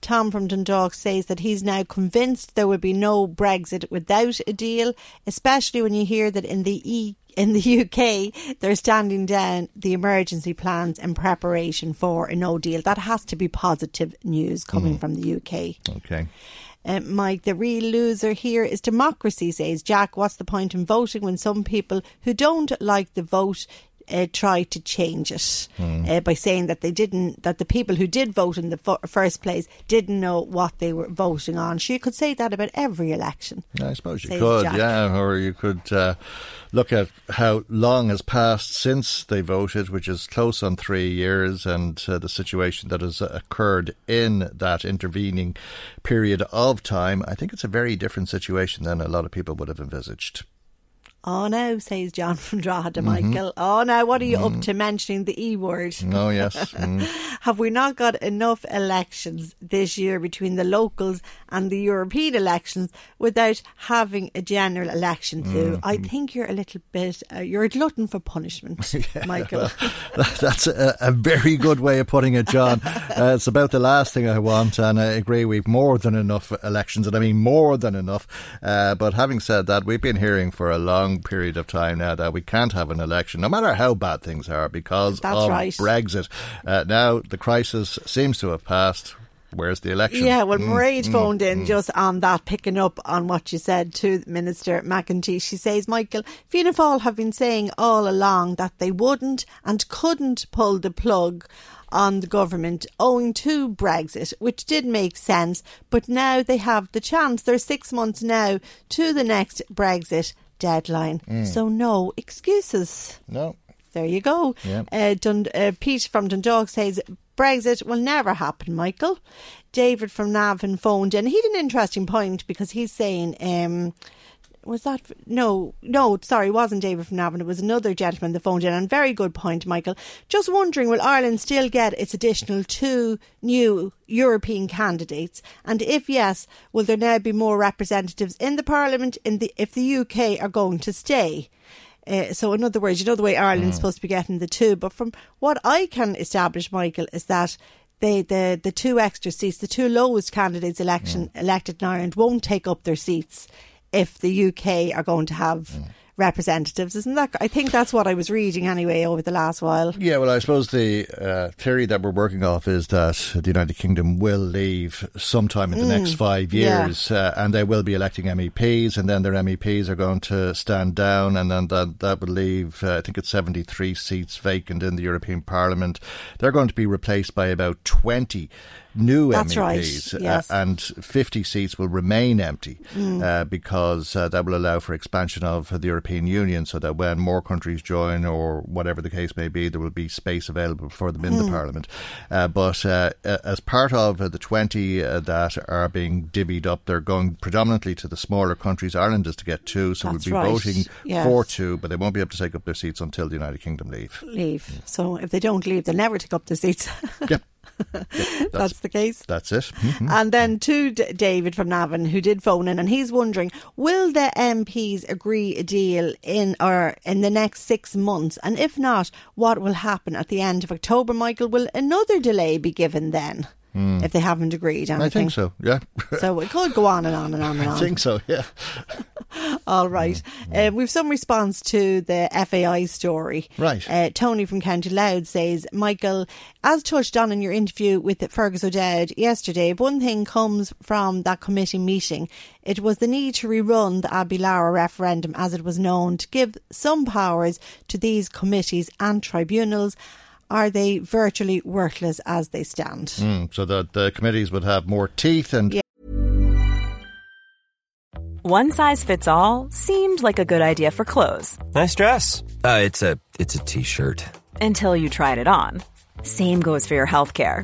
Tom from Dundalk says that he's now convinced there would be no Brexit without a deal, especially when you hear that in the E U in the U K, they're standing down the emergency plans in preparation for a no deal. That has to be positive news coming mm. from the U K. Okay. Um, Mike, the real loser here is democracy, says Jack. What's the point in voting when some people who don't like the vote Uh, try to change it mm. uh, by saying that they didn't, that the people who did vote in the fo- first place didn't know what they were voting on. So you could say that about every election. I suppose you could, Jack. yeah, or you could uh, look at how long has passed since they voted, which is close on three years, and uh, the situation that has occurred in that intervening period of time. I think it's a very different situation than a lot of people would have envisaged. Oh no, says John from Drogheda, mm-hmm. Michael. Oh no, what are you mm. up to mentioning the E word? Oh yes. Mm. Have we not got enough elections this year between the locals and the European elections without having a general election too? Mm. I think you're a little bit, uh, you're a glutton for punishment, yeah, Michael. Well, that, that's a, a very good way of putting it, John. Uh, it's about the last thing I want, and I agree we've more than enough elections, and I mean more than enough. Uh, but having said that, we've been hearing for a long period of time now that we can't have an election no matter how bad things are because That's of right. Brexit. Uh, now the crisis seems to have passed. Where's the election? Yeah, well, Mairead mm, phoned in mm, just on that, picking up on what you said to Minister McEntee. She says, Michael, Fianna Fáil have been saying all along that they wouldn't and couldn't pull the plug on the government owing to Brexit, which did make sense, but now they have the chance. They're six months now to the next Brexit deadline. Mm. So no excuses. No. There you go. Yeah. Uh, Dun- uh, Pete from Dundalk says Brexit will never happen, Michael. David from Navan phoned in. He had an interesting point because he's saying... Um, Was that... No, no, sorry, it wasn't David from Navan. It was another gentleman that phoned in. And very good point, Michael. Just wondering, will Ireland still get its additional two new European candidates? And if yes, will there now be more representatives in the Parliament in the if the U K are going to stay? Uh, so in other words, you know the way Ireland's mm. supposed to be getting the two. But from what I can establish, Michael, is that They, the, the two extra seats, the two lowest candidates election mm. elected in Ireland won't take up their seats if the U K are going to have mm. representatives. Isn't that? I think that's what I was reading anyway over the last while. Yeah, well, I suppose the uh, theory that we're working off is that the United Kingdom will leave sometime in the mm. next five years yeah. uh, and they will be electing M E Ps, and then their M E Ps are going to stand down, and then that, that would leave, uh, I think it's seventy-three seats vacant in the European Parliament. They're going to be replaced by about twenty new That's M E Ps, right. yes. uh, and fifty seats will remain empty mm. uh, because uh, that will allow for expansion of the European Union, so that when more countries join or whatever the case may be, there will be space available for them in mm. the Parliament. Uh, but uh, as part of uh, the twenty uh, that are being divvied up, they're going predominantly to the smaller countries. Ireland is to get two, so That's we'll be right. voting yes. for two, but they won't be able to take up their seats until the United Kingdom leave. Leave. Mm. So if they don't leave, they'll never take up their seats. Yep. Yeah, that's, that's the case. That's it. Mm-hmm. And then to D- David from Navan, who did phone in, and he's wondering, will the M Ps agree a deal in or in the next six months? And if not, what will happen at the end of October, Michael? Will another delay be given then? Mm. If they haven't agreed, anything? I think so, yeah. So it could go on and on and on and on. I think so, yeah. All right. Mm. Uh, we've some response to the F A I story. Right. Uh, Tony from County Louth says, Michael, as touched on in your interview with Fergus O'Dowd yesterday, if one thing comes from that committee meeting, it was the need to rerun the Abbey Lara referendum as it was known, to give some powers to these committees and tribunals. Are they virtually worthless as they stand? Mm, so that the committees would have more teeth and... Yeah. One size fits all seemed like a good idea for clothes. Nice dress. Uh, it's a it's a T-shirt. Until you tried it on. Same goes for your healthcare.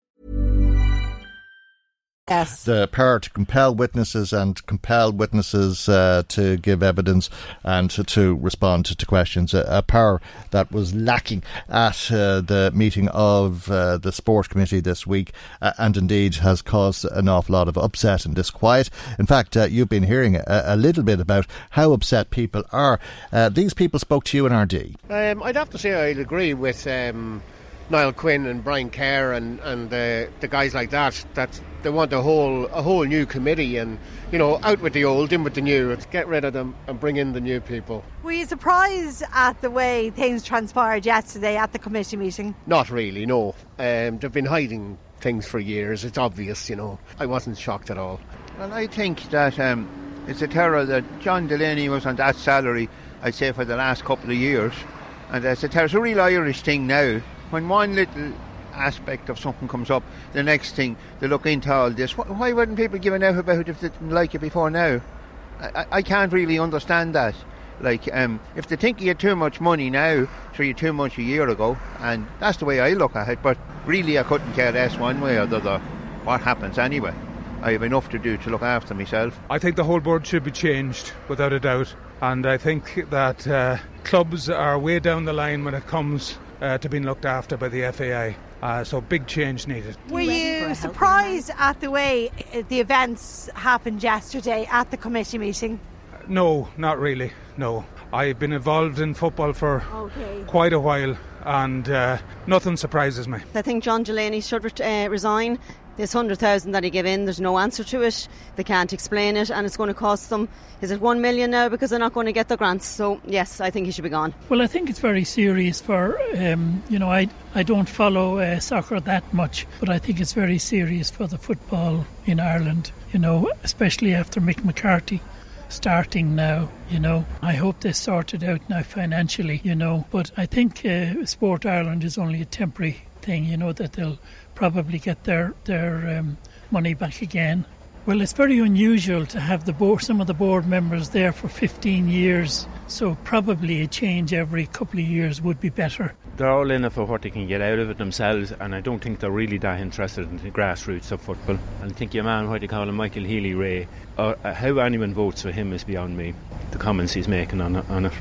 Yes. The power to compel witnesses and compel witnesses uh, to give evidence and to, to respond to, to questions, a, a power that was lacking at uh, the meeting of uh, the Sport Committee this week, uh, and indeed has caused an awful lot of upset and disquiet. In fact, uh, you've been hearing a, a little bit about how upset people are. Uh, these people spoke to you in R D. Um, I'd have to say I'd agree with um, Niall Quinn and Brian Kerr and, and uh, the guys like that. That's They want a whole a whole new committee, and, you know, out with the old, in with the new. It's get rid of them and bring in the new people. Were you surprised at the way things transpired yesterday at the committee meeting? Not really, no. Um, they've been hiding things for years. It's obvious, you know. I wasn't shocked at all. Well, I think that um, it's a terror that John Delaney was on that salary, I'd say, for the last couple of years. And it's a, terror. It's a real Irish thing now. When one little aspect of something comes up, the next thing they look into all this. Why weren't people giving out about it if they didn't like it before now? I, I can't really understand that. Like, um, if they think you had too much money now, so you're too much a year ago, and that's the way I look at it. But really, I couldn't care less one way or the other what happens anyway. I have enough to do to look after myself. I think the whole board should be changed, without a doubt, and I think that uh, clubs are way down the line when it comes uh, to being looked after by the F A I. Uh, so big change needed. Were you was surprised at the way the events happened yesterday at the committee meeting. No, not really, no. I've been involved in football for okay. quite a while, and uh, nothing surprises me. I think John Delaney should re- uh, resign. This one hundred thousand that he gave in, there's no answer to it. They can't explain it, and it's going to cost them, is it one million now, because they're not going to get the grants. So, yes, I think he should be gone. Well, I think it's very serious for, um, you know, I, I don't follow uh, soccer that much, but I think it's very serious for the football in Ireland, you know, especially after Mick McCarthy. Starting now, you know. I hope they sort it out now financially, you know. But I think uh, Sport Ireland is only a temporary thing, you know, that they'll probably get their, their um, money back again. Well, it's very unusual to have the board, some of the board members there for fifteen years, so probably a change every couple of years would be better. They're all in it for what they can get out of it themselves, and I don't think they're really that interested in the grassroots of football. And I think your man, what do you call him, Michael Healy-Ray, or how anyone votes for him is beyond me, the comments he's making on it. On it.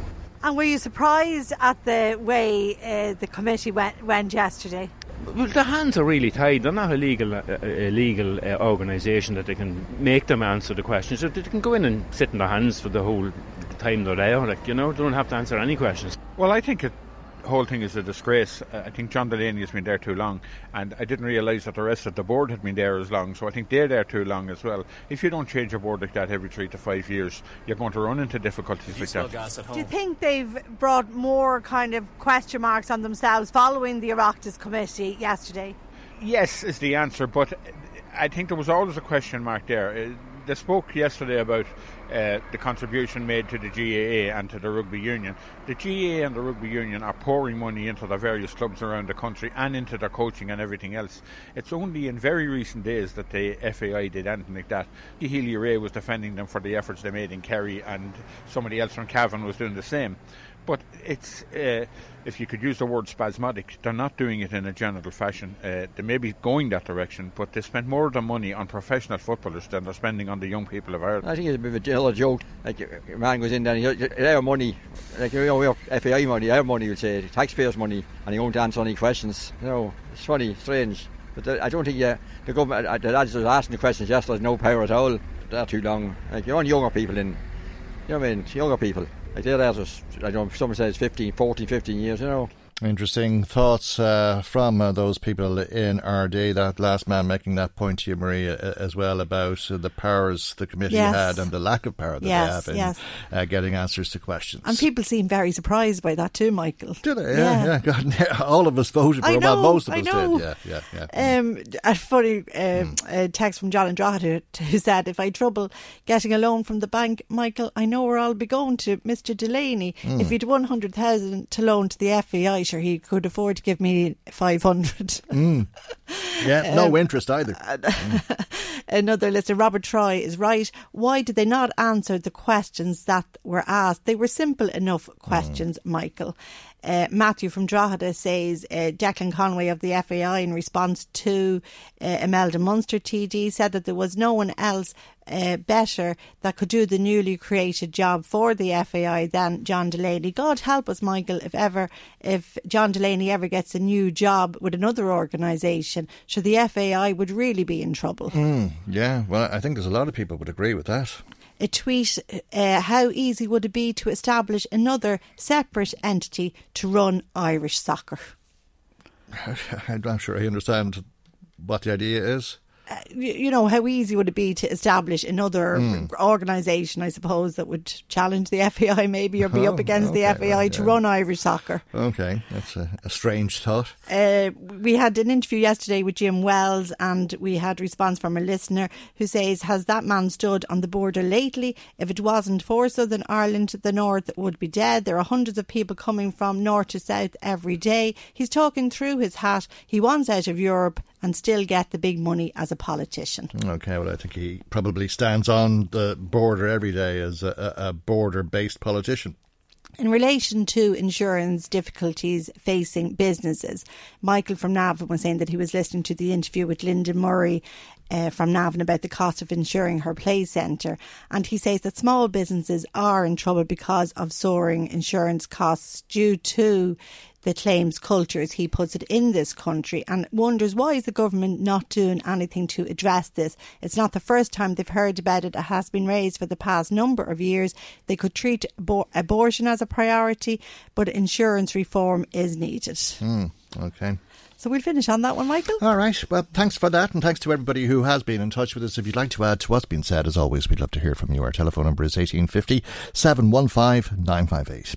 And were you surprised at the way uh, the committee went, went yesterday? Well, the hands are really tied. They're not a legal, uh, a legal uh, organisation that they can make them answer the questions. So they can go in and sit in their hands for the whole time they're there. Like, you know, they don't have to answer any questions. Well, I think it, the whole thing is a disgrace. Uh, I think John Delaney has been there too long, and I didn't realise that the rest of the board had been there as long, so I think they're there too long as well. If you don't change a board like that every three to five years, you're going to run into difficulties you like that. Do you think they've brought more kind of question marks on themselves following the Oireachtas committee yesterday? Yes is the answer, but I think there was always a question mark there. They spoke yesterday about uh, the contribution made to the G A A and to the Rugby Union. The G A A and the Rugby Union are pouring money into the various clubs around the country and into their coaching and everything else. It's only in very recent days that the F A I did anything like that. Healy-Ray was defending them for the efforts they made in Kerry, and somebody else from Cavan was doing the same. But it's, uh, if you could use the word spasmodic, they're not doing it in a general fashion. Uh, they may be going that direction, but they spend more of their money on professional footballers than they're spending on the young people of Ireland. I think it's a bit of a, hell of a joke. Like, a man goes in there and it's our money, like, you know, we have F A I money, our money, we'll say, taxpayers' money, and he won't answer any questions. You know, it's funny, strange. But the, I don't think uh, the government, uh, the lads that are asking the questions, yes, there's no power at all. They're too long. Like, you're on younger people in, you know what I mean, younger people. I did that as, I don't know, someone says fifteen, fourteen, fifteen years, you know. Interesting thoughts uh, from uh, those people in our day. That last man making that point to you, Maria, uh, as well about uh, the powers the committee yes. had and the lack of power that yes, they have in yes. uh, getting answers to questions. And people seem very surprised by that too, Michael. Did they? Yeah, yeah. yeah. God, yeah. All of us voted for it. Well, most of I us know. did. Yeah, yeah, yeah. Um, a funny uh, hmm. a text from John and Drogheda who said, if I trouble getting a loan from the bank, Michael, I know where I'll be going to, Mister Delaney. Hmm. If he'd one hundred thousand to loan to the F A I, he could afford to give me five hundred. mm. Yeah, no um, interest either. Mm. Another listener, Robert Troy, is right. Why did they not answer the questions that were asked? They were simple enough questions, mm. Michael. Uh, Matthew from Drogheda says uh, Declan Conway of the F A I in response to uh, Imelda Munster T D said that there was no one else uh, better that could do the newly created job for the F A I than John Delaney. God help us, Michael, if ever if John Delaney ever gets a new job with another organisation, so the F A I would really be in trouble. Mm, yeah, well, I think there's a lot of people would agree with that. A tweet, uh, how easy would it be to establish another separate entity to run Irish soccer? I'm sure I understand what the idea is. Uh, you, you know, how easy would it be to establish another mm. organisation, I suppose, that would challenge the F A I maybe, or be oh, up against okay, the F A I right, to yeah. run Irish soccer? Okay, that's a, a strange thought. Uh, we had an interview yesterday with Jim Wells, and we had a response from a listener who says, has that man stood on the border lately? If it wasn't for Southern Ireland, the North would be dead. There are hundreds of people coming from North to South every day. He's talking through his hat. He wants out of Europe and still get the big money as a politician. Okay, well, I think he probably stands on the border every day as a, a border-based politician. In relation to insurance difficulties facing businesses, Michael from Navan was saying that he was listening to the interview with Linda Murray uh, from Navan about the cost of insuring her play centre, and he says that small businesses are in trouble because of soaring insurance costs due to the claims culture, as he puts it, in this country, and wonders why is the government not doing anything to address this. It's not the first time they've heard about it. It has been raised for the past number of years. They could treat abor- abortion as a priority, but insurance reform is needed. Mm, okay. So we'll finish on that one, Michael. All right. Well, thanks for that, and thanks to everybody who has been in touch with us. If you'd like to add to what's been said, as always, we'd love to hear from you. Our telephone number is eighteen fifty, seven one five, nine five eight.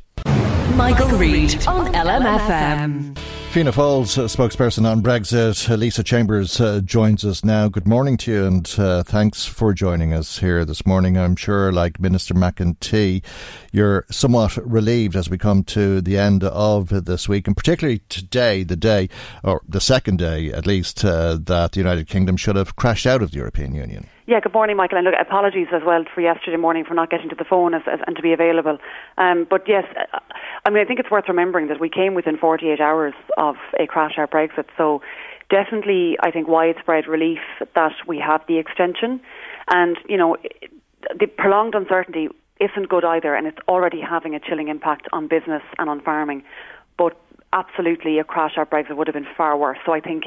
Michael, Michael Reid on L M F M. Fianna Fáil's uh, spokesperson on Brexit, Lisa Chambers, uh, joins us now. Good morning to you, and uh, thanks for joining us here this morning. I'm sure, like Minister McEntee, you're somewhat relieved as we come to the end of this week, and particularly today, the day, or the second day at least, uh, that the United Kingdom should have crashed out of the European Union. Yeah, good morning, Michael. And look, apologies as well for yesterday morning for not getting to the phone as, as, and to be available. Um, but yes, I mean, I think it's worth remembering that we came within forty-eight hours of a crash-out Brexit. So definitely, I think, widespread relief that we have the extension. And, you know, the prolonged uncertainty isn't good either, and it's already having a chilling impact on business and on farming. But absolutely, a crash-out Brexit would have been far worse. So I think,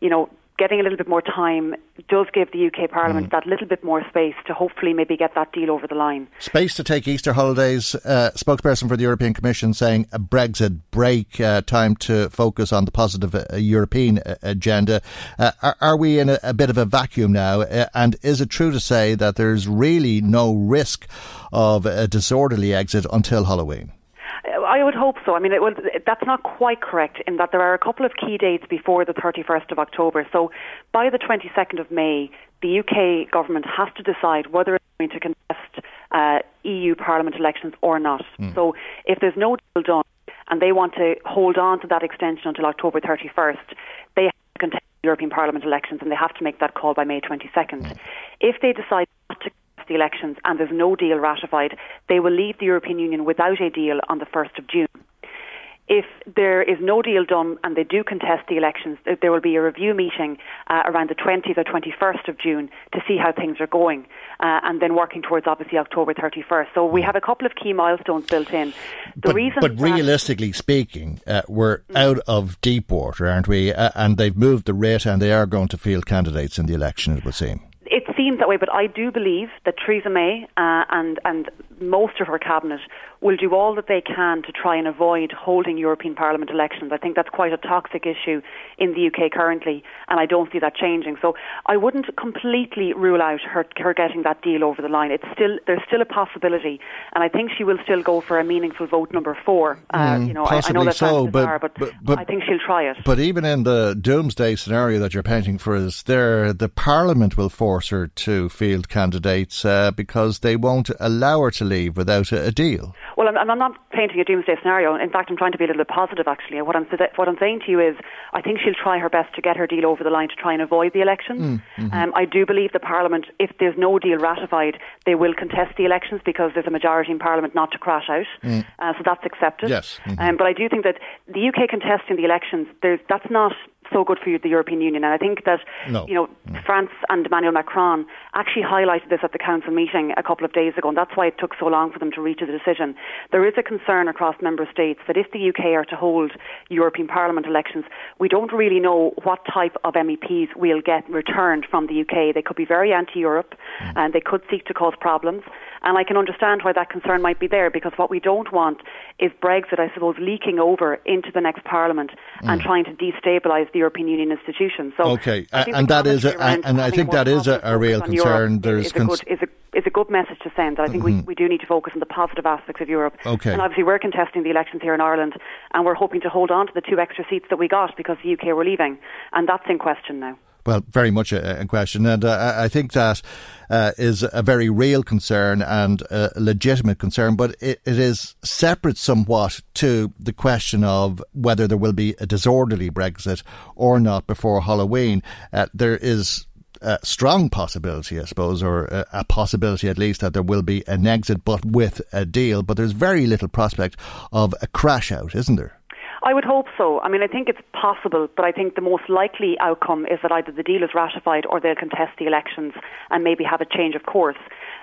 you know, getting a little bit more time does give the U K Parliament mm. that little bit more space to hopefully maybe get that deal over the line. Space to take Easter holidays. Uh, spokesperson for the European Commission saying a Brexit break, uh, time to focus on the positive uh, European uh, agenda. Uh, are, are we in a, a bit of a vacuum now? Uh, and is it true to say that there's really no risk of a disorderly exit until Halloween? I would hope so. I mean, it was, that's not quite correct in that there are a couple of key dates before the thirty-first of October. So by the twenty-second of May, the U K government has to decide whether it's going to contest uh, E U Parliament elections or not. Mm. So if there's no deal done and they want to hold on to that extension until October thirty-first, they have to contest European Parliament elections, and they have to make that call by May twenty-second. Mm. If they decide not to the elections and there's no deal ratified, they will leave the European Union without a deal on the first of June. If there is no deal done and they do contest the elections, there will be a review meeting uh, around the twentieth or twenty-first of June to see how things are going, uh, and then working towards obviously October thirty-first. So we have a couple of key milestones built in. The but, reason but realistically speaking, uh, we're mm. out of deep water, aren't we? Uh, and they've moved the rate, and they are going to field candidates in the election, it would seem. It seems that way, but I do believe that Theresa May uh, and and most of her cabinet will do all that they can to try and avoid holding European Parliament elections. I think that's quite a toxic issue in the U K currently, and I don't see that changing. So I wouldn't completely rule out her, her getting that deal over the line. It's still there's still a possibility, and I think she will still go for a meaningful vote number four. Uh, mm, you know, I, I know that so, but, bizarre, but, but, but I think she'll try it. But even in the doomsday scenario that you're painting for us there, the Parliament will force her to field candidates uh, because they won't allow her to leave without a deal. Well, I'm, I'm not painting a doomsday scenario. In fact, I'm trying to be a little positive, actually. What I'm, what I'm saying to you is I think she'll try her best to get her deal over the line to try and avoid the elections. Mm, mm-hmm. um, I do believe the Parliament, if there's no deal ratified, they will contest the elections because there's a majority in Parliament not to crash out. Mm. Uh, so that's accepted. Yes. Mm-hmm. Um, but I do think that the U K contesting the elections, there's, that's not so good for the European Union. And I think that, no. you know, no. France and Emmanuel Macron actually highlighted this at the council meeting a couple of days ago, and that's why it took so long for them to reach a decision. There is a concern across member states that if the U K are to hold European Parliament elections, we don't really know what type of M E Ps we'll get returned from the U K. They could be very anti-Europe, mm. and they could seek to cause problems. And I can understand why that concern might be there, because what we don't want is Brexit, I suppose, leaking over into the next Parliament mm. and trying to destabilise the European Union institutions. So okay, uh, and that is, a, and I think that is a, a real concern. There's is a, cons- good, is, a, is a good message to send. I think mm-hmm. we, we do need to focus on the positive aspects of Europe. Okay, and obviously we're contesting the elections here in Ireland, and we're hoping to hold on to the two extra seats that we got because the U K were leaving, and that's in question now. Well, very much a, a question, and uh, I think that uh, is a very real concern and a legitimate concern, but it, it is separate somewhat to the question of whether there will be a disorderly Brexit or not before Halloween. Uh, there is a strong possibility, I suppose, or a, a possibility at least, that there will be an exit but with a deal, but there's very little prospect of a crash out, isn't there? I would hope so. I mean, I think it's possible, but I think the most likely outcome is that either the deal is ratified or they'll contest the elections and maybe have a change of course.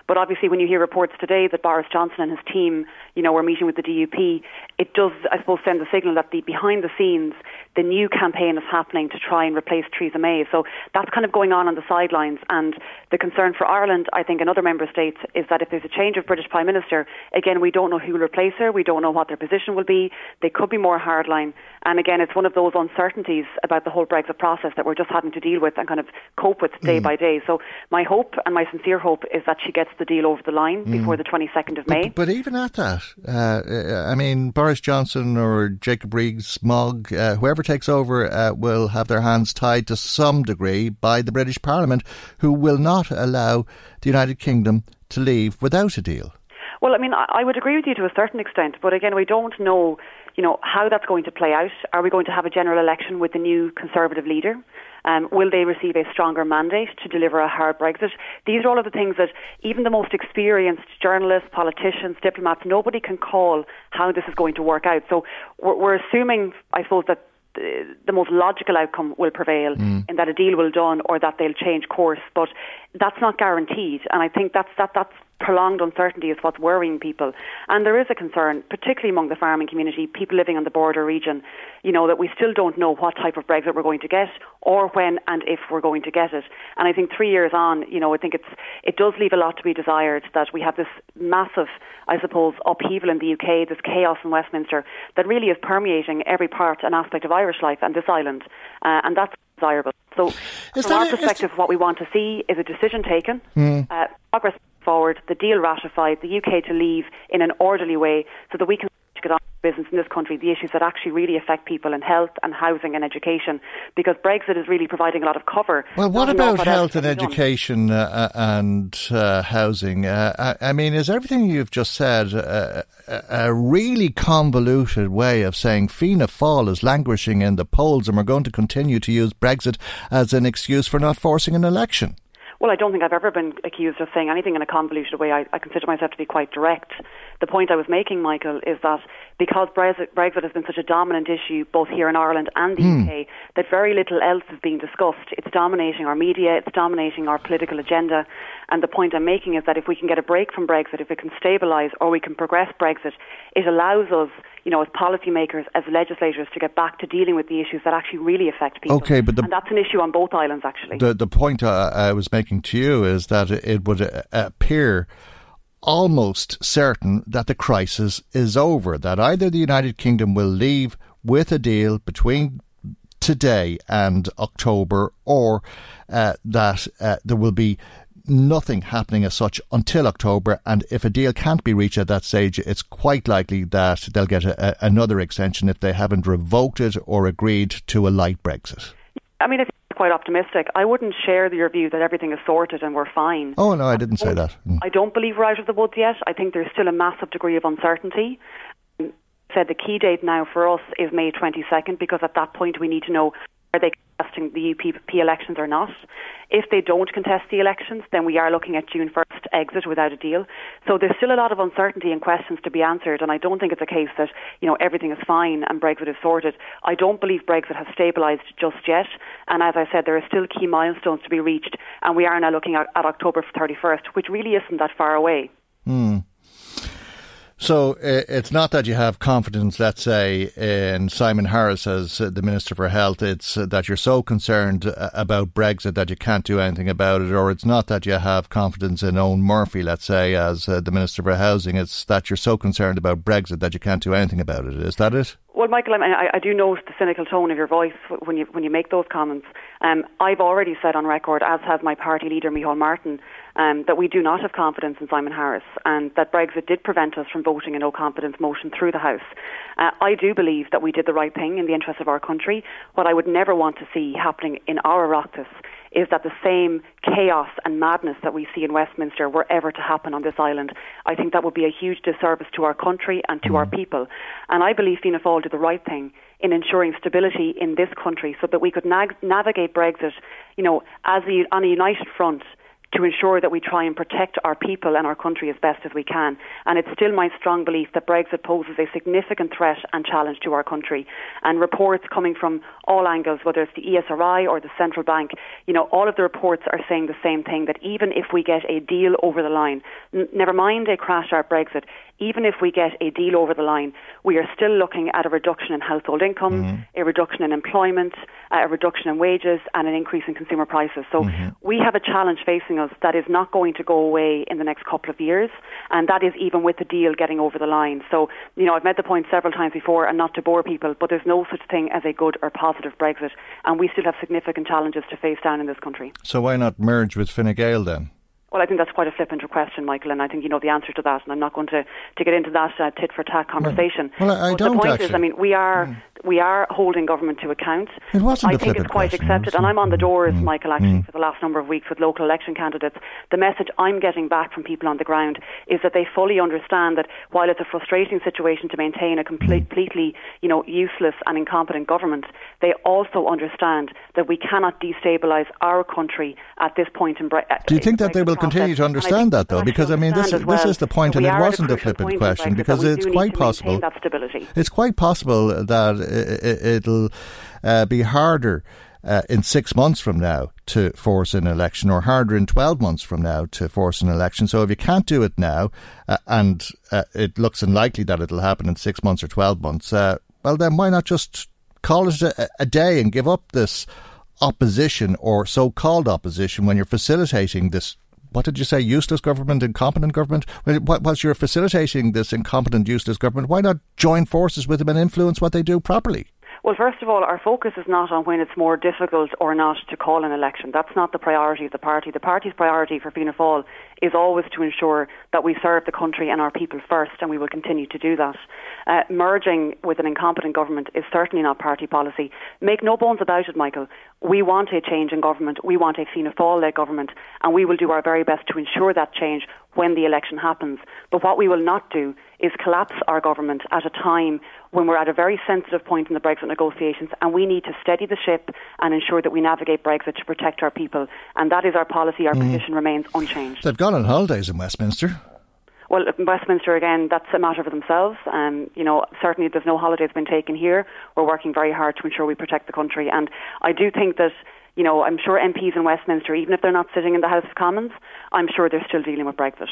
But obviously when you hear reports today that Boris Johnson and his team, you know, are meeting with the D U P, it does, I suppose, send the signal that the behind the scenes, the new campaign is happening to try and replace Theresa May. So that's kind of going on on the sidelines. And the concern for Ireland, I think, and other member states is that if there's a change of British Prime Minister, again, we don't know who will replace her. We don't know what their position will be. They could be more hardline. And again, it's one of those uncertainties about the whole Brexit process that we're just having to deal with and kind of cope with day mm. by day. So my hope and my sincere hope is that she gets the deal over the line mm. before the twenty-second of May. But, but even at that, uh, I mean, Boris Johnson or Jacob Rees-Mogg, uh, whoever takes over uh, will have their hands tied to some degree by the British Parliament, who will not allow the United Kingdom to leave without a deal. Well, I mean, I would agree with you to a certain extent, but again, we don't know, you know, how that's going to play out. Are we going to have a general election with the new Conservative leader? Um, will they receive a stronger mandate to deliver a hard Brexit? These are all of the things that even the most experienced journalists, politicians, diplomats, nobody can call how this is going to work out. So we're, we're assuming, I suppose, that the, the most logical outcome will prevail mm. in that a deal will be done or that they'll change course. But that's not guaranteed. And I think that's that that's... prolonged uncertainty is what's worrying people. And there is a concern, particularly among the farming community, people living in the border region, you know, that we still don't know what type of Brexit we're going to get or when and if we're going to get it. And I think three years on, you know, I think it's it does leave a lot to be desired that we have this massive, I suppose, upheaval in the U K, this chaos in Westminster that really is permeating every part and aspect of Irish life and this island. Uh, and that's desirable. So is from our a, perspective, what we want to see is a decision taken, mm. uh, progress forward, the deal ratified, the U K to leave in an orderly way so that we can get on with business in this country, the issues that actually really affect people in health and housing and education, because Brexit is really providing a lot of cover. Well, what about what health and education uh, and uh, housing? Uh, I, I mean, is everything you've just said uh, a really convoluted way of saying Fianna Fáil is languishing in the polls and we're going to continue to use Brexit as an excuse for not forcing an election? Well, I don't think I've ever been accused of saying anything in a convoluted way. I, I consider myself to be quite direct. The point I was making, Michael, is that because Brexit, Brexit has been such a dominant issue both here in Ireland and the mm. U K, that very little else is being discussed. It's dominating our media, it's dominating our political agenda. And the point I'm making is that if we can get a break from Brexit, if it can stabilise or we can progress Brexit, it allows us, you know, as policymakers, as legislators, to get back to dealing with the issues that actually really affect people. Okay, but the, and that's an issue on both islands, actually. The, the point I, I was making to you is that it would appear almost certain that the crisis is over, that either the United Kingdom will leave with a deal between today and October, or uh, that uh, there will be nothing happening as such until October, and if a deal can't be reached at that stage, it's quite likely that they'll get a, a, another extension if they haven't revoked it or agreed to a light Brexit. I mean, if you're quite optimistic, I wouldn't share your view that everything is sorted and we're fine. Oh, no, I didn't say that. Mm. I don't believe we're out of the woods yet. I think there's still a massive degree of uncertainty. Um, said the key date now for us is May twenty-second, because at that point we need to know, are they contesting the U P elections or not? If they don't contest the elections, then we are looking at June first exit without a deal. So there's still a lot of uncertainty and questions to be answered, and I don't think it's a case that, you know, everything is fine and Brexit is sorted. I don't believe Brexit has stabilised just yet, and as I said, there are still key milestones to be reached, and we are now looking at, at October thirty-first, which really isn't that far away. Hmm. So it's not that you have confidence, let's say, in Simon Harris as the Minister for Health. It's that you're so concerned about Brexit that you can't do anything about it. Or it's not that you have confidence in Owen Murphy, let's say, as the Minister for Housing. It's that you're so concerned about Brexit that you can't do anything about it. Is that it? Well, Michael, I, mean, I, I do notice the cynical tone of your voice when you when you make those comments. Um, I've already said on record, as has my party leader, Micheál Martin, um, that we do not have confidence in Simon Harris and that Brexit did prevent us from voting a no-confidence motion through the House. Uh, I do believe that we did the right thing in the interests of our country. What I would never want to see happening in our Oireachtas is that the same chaos and madness that we see in Westminster were ever to happen on this island. I think that would be a huge disservice to our country and to mm. our people. And I believe Fianna Fáil did the right thing in ensuring stability in this country so that we could na- navigate Brexit, you know, as a, on a united front, to ensure that we try and protect our people and our country as best as we can. And it's still my strong belief that Brexit poses a significant threat and challenge to our country. And reports coming from all angles, whether it's the E S R I or the central bank, you know, all of the reports are saying the same thing, that even if we get a deal over the line, n- never mind a crash out Brexit, even if we get a deal over the line, we are still looking at a reduction in household income, mm-hmm. a reduction in employment, a reduction in wages, and an increase in consumer prices. So mm-hmm. we have a challenge facing us that is not going to go away in the next couple of years, and that is even with the deal getting over the line. So, you know, I've made the point several times before, and not to bore people, but there's no such thing as a good or positive Brexit, and we still have significant challenges to face down in this country. So why not merge with Fine Gael then? Well, I think that's quite a flippant question, Michael, and I think you know the answer to that, and I'm not going to, to get into that uh, tit-for-tat conversation. Well, well I, I don't, the point actually. is, I mean, we are... Mm. We are holding government to account. It wasn't I a think it's quite question, accepted, and I'm on the doors, mm, Michael, actually, mm. for the last number of weeks with local election candidates. The message I'm getting back from people on the ground is that they fully understand that while it's a frustrating situation to maintain a complete, mm. completely, you know, useless and incompetent government, they also understand that we cannot destabilise our country at this point in Brexit. Do you think that they will process. continue to understand that, though? Because I mean, this is, well, this is the point, and it wasn't a flippant question, because it's quite possible. That stability. It's quite possible that. It'll uh, be harder uh, in six months from now to force an election, or harder in twelve months from now to force an election. So if you can't do it now, uh, and uh, it looks unlikely that it'll happen in six months or twelve months, uh, well, then why not just call it a, a day and give up this opposition, or so-called opposition, when you're facilitating this, what did you say, useless government, incompetent government? Whilst you're facilitating this incompetent, useless government, why not join forces with them and influence what they do properly? Well, first of all, our focus is not on when it's more difficult or not to call an election. That's not the priority of the party. The party's priority for Fianna Fáil is always to ensure that we serve the country and our people first, and we will continue to do that. Uh, merging with an incompetent government is certainly not party policy. Make no bones about it, Michael. We want a change in government. We want a Fianna Fáil-led government, and we will do our very best to ensure that change when the election happens. But what we will not do is collapse our government at a time when we're at a very sensitive point in the Brexit negotiations, and we need to steady the ship and ensure that we navigate Brexit to protect our people. And that is our policy. Our mm. position remains unchanged. They've gone on holidays in Westminster. Well, Westminster, again, that's a matter for themselves. Um, you know, certainly there's no holidays been taken here. We're working very hard to ensure we protect the country. And I do think that, you know, I'm sure M Ps in Westminster, even if they're not sitting in the House of Commons, I'm sure they're still dealing with Brexit.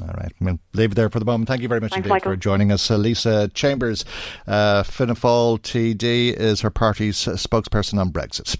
All right, we'll leave it there for the moment. Thank you very much Thanks, indeed Michael. for joining us. Uh, Lisa Chambers, uh, Fianna Fáil T D, is her party's uh, spokesperson on Brexit.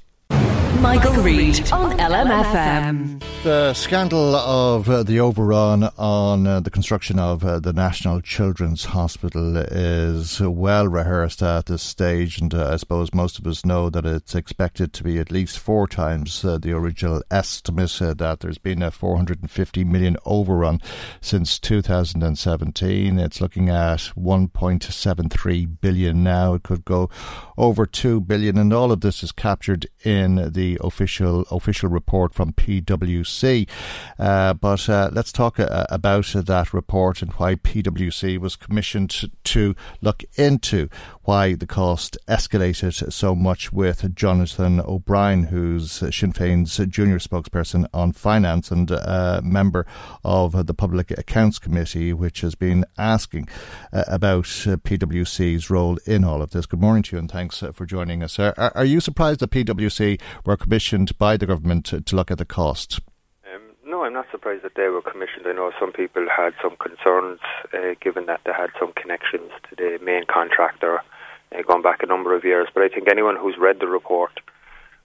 Michael, Michael Reid on L M F M. The scandal of uh, the overrun on uh, the construction of uh, the National Children's Hospital is well rehearsed at this stage, and uh, I suppose most of us know that it's expected to be at least four times uh, the original estimate, uh, that there's been a four hundred fifty million overrun since two thousand seventeen. It's looking at one point seven three billion now. It could go over two billion, and all of this is captured in the official official report from PwC. Uh, but uh, let's talk uh, about uh, that report and why PwC was commissioned to, to look into why the cost escalated so much, with Jonathan O'Brien, who's Sinn Féin's junior spokesperson on finance and a member of the Public Accounts Committee, which has been asking uh, about uh, PwC's role in all of this. Good morning to you, and thanks uh, for joining us. Are, are you surprised that PwC were commissioned by the government to, to look at the cost? Um, no, I'm not surprised that they were commissioned. I know some people had some concerns, uh, given that they had some connections to the main contractor uh, going back a number of years. But I think anyone who's read the report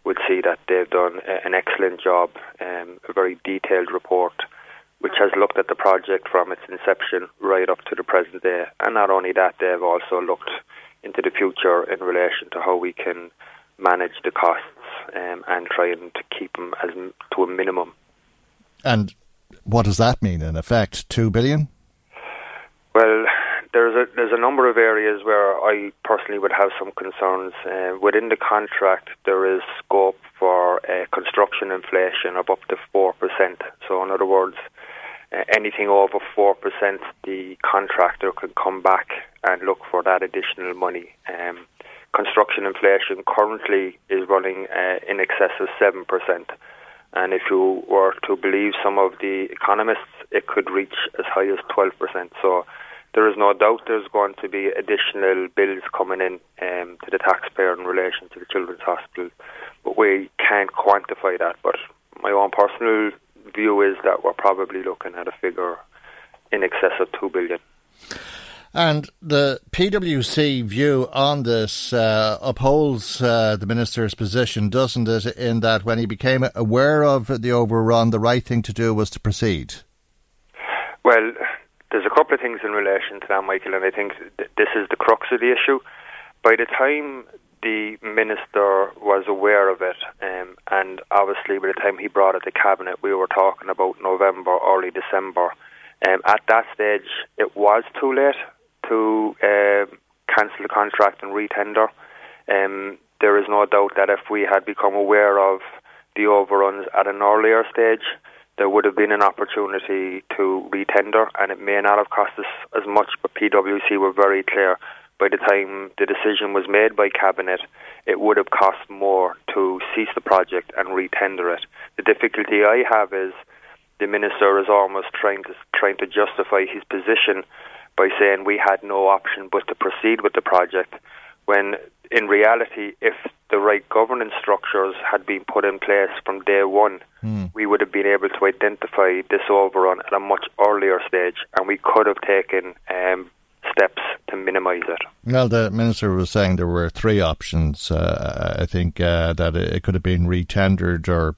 would see that they've done a, an excellent job, um, a very detailed report, which has looked at the project from its inception right up to the present day. And not only that, they've also looked into the future in relation to how we can manage the costs um, and trying to keep them as m- to a minimum. And what does that mean in effect? Two billion? Well, there's a there's a number of areas where I personally would have some concerns. Uh, within the contract, there is scope for uh, construction inflation of up to four percent. So in other words, uh, anything over four percent, the contractor can come back and look for that additional money. Um Construction inflation currently is running uh, in excess of seven percent, And if you were to believe some of the economists, it could reach as high as twelve percent. So there is no doubt there's going to be additional bills coming in um, to the taxpayer in relation to the Children's Hospital. But we can't quantify that. But my own personal view is that we're probably looking at a figure in excess of two billion. And the PwC view on this uh, upholds uh, the Minister's position, doesn't it, in that when he became aware of the overrun, the right thing to do was to proceed? Well, there's a couple of things in relation to that, Michael, and I think th- this is the crux of the issue. By the time the Minister was aware of it, um, and obviously by the time he brought it to Cabinet, we were talking about November, early December. Um, at that stage, it was too late to uh, cancel the contract and retender. Um, there is no doubt that if we had become aware of the overruns at an earlier stage, there would have been an opportunity to retender, and it may not have cost us as much, but PwC were very clear by the time the decision was made by Cabinet, it would have cost more to cease the project and retender it. The difficulty I have is the Minister is almost trying to trying to justify his position by saying we had no option but to proceed with the project, when in reality, if the right governance structures had been put in place from day one, mm. we would have been able to identify this overrun at a much earlier stage, and we could have taken um, steps to minimise it. Well, the Minister was saying there were three options. Uh, I think uh, that it could have been retendered or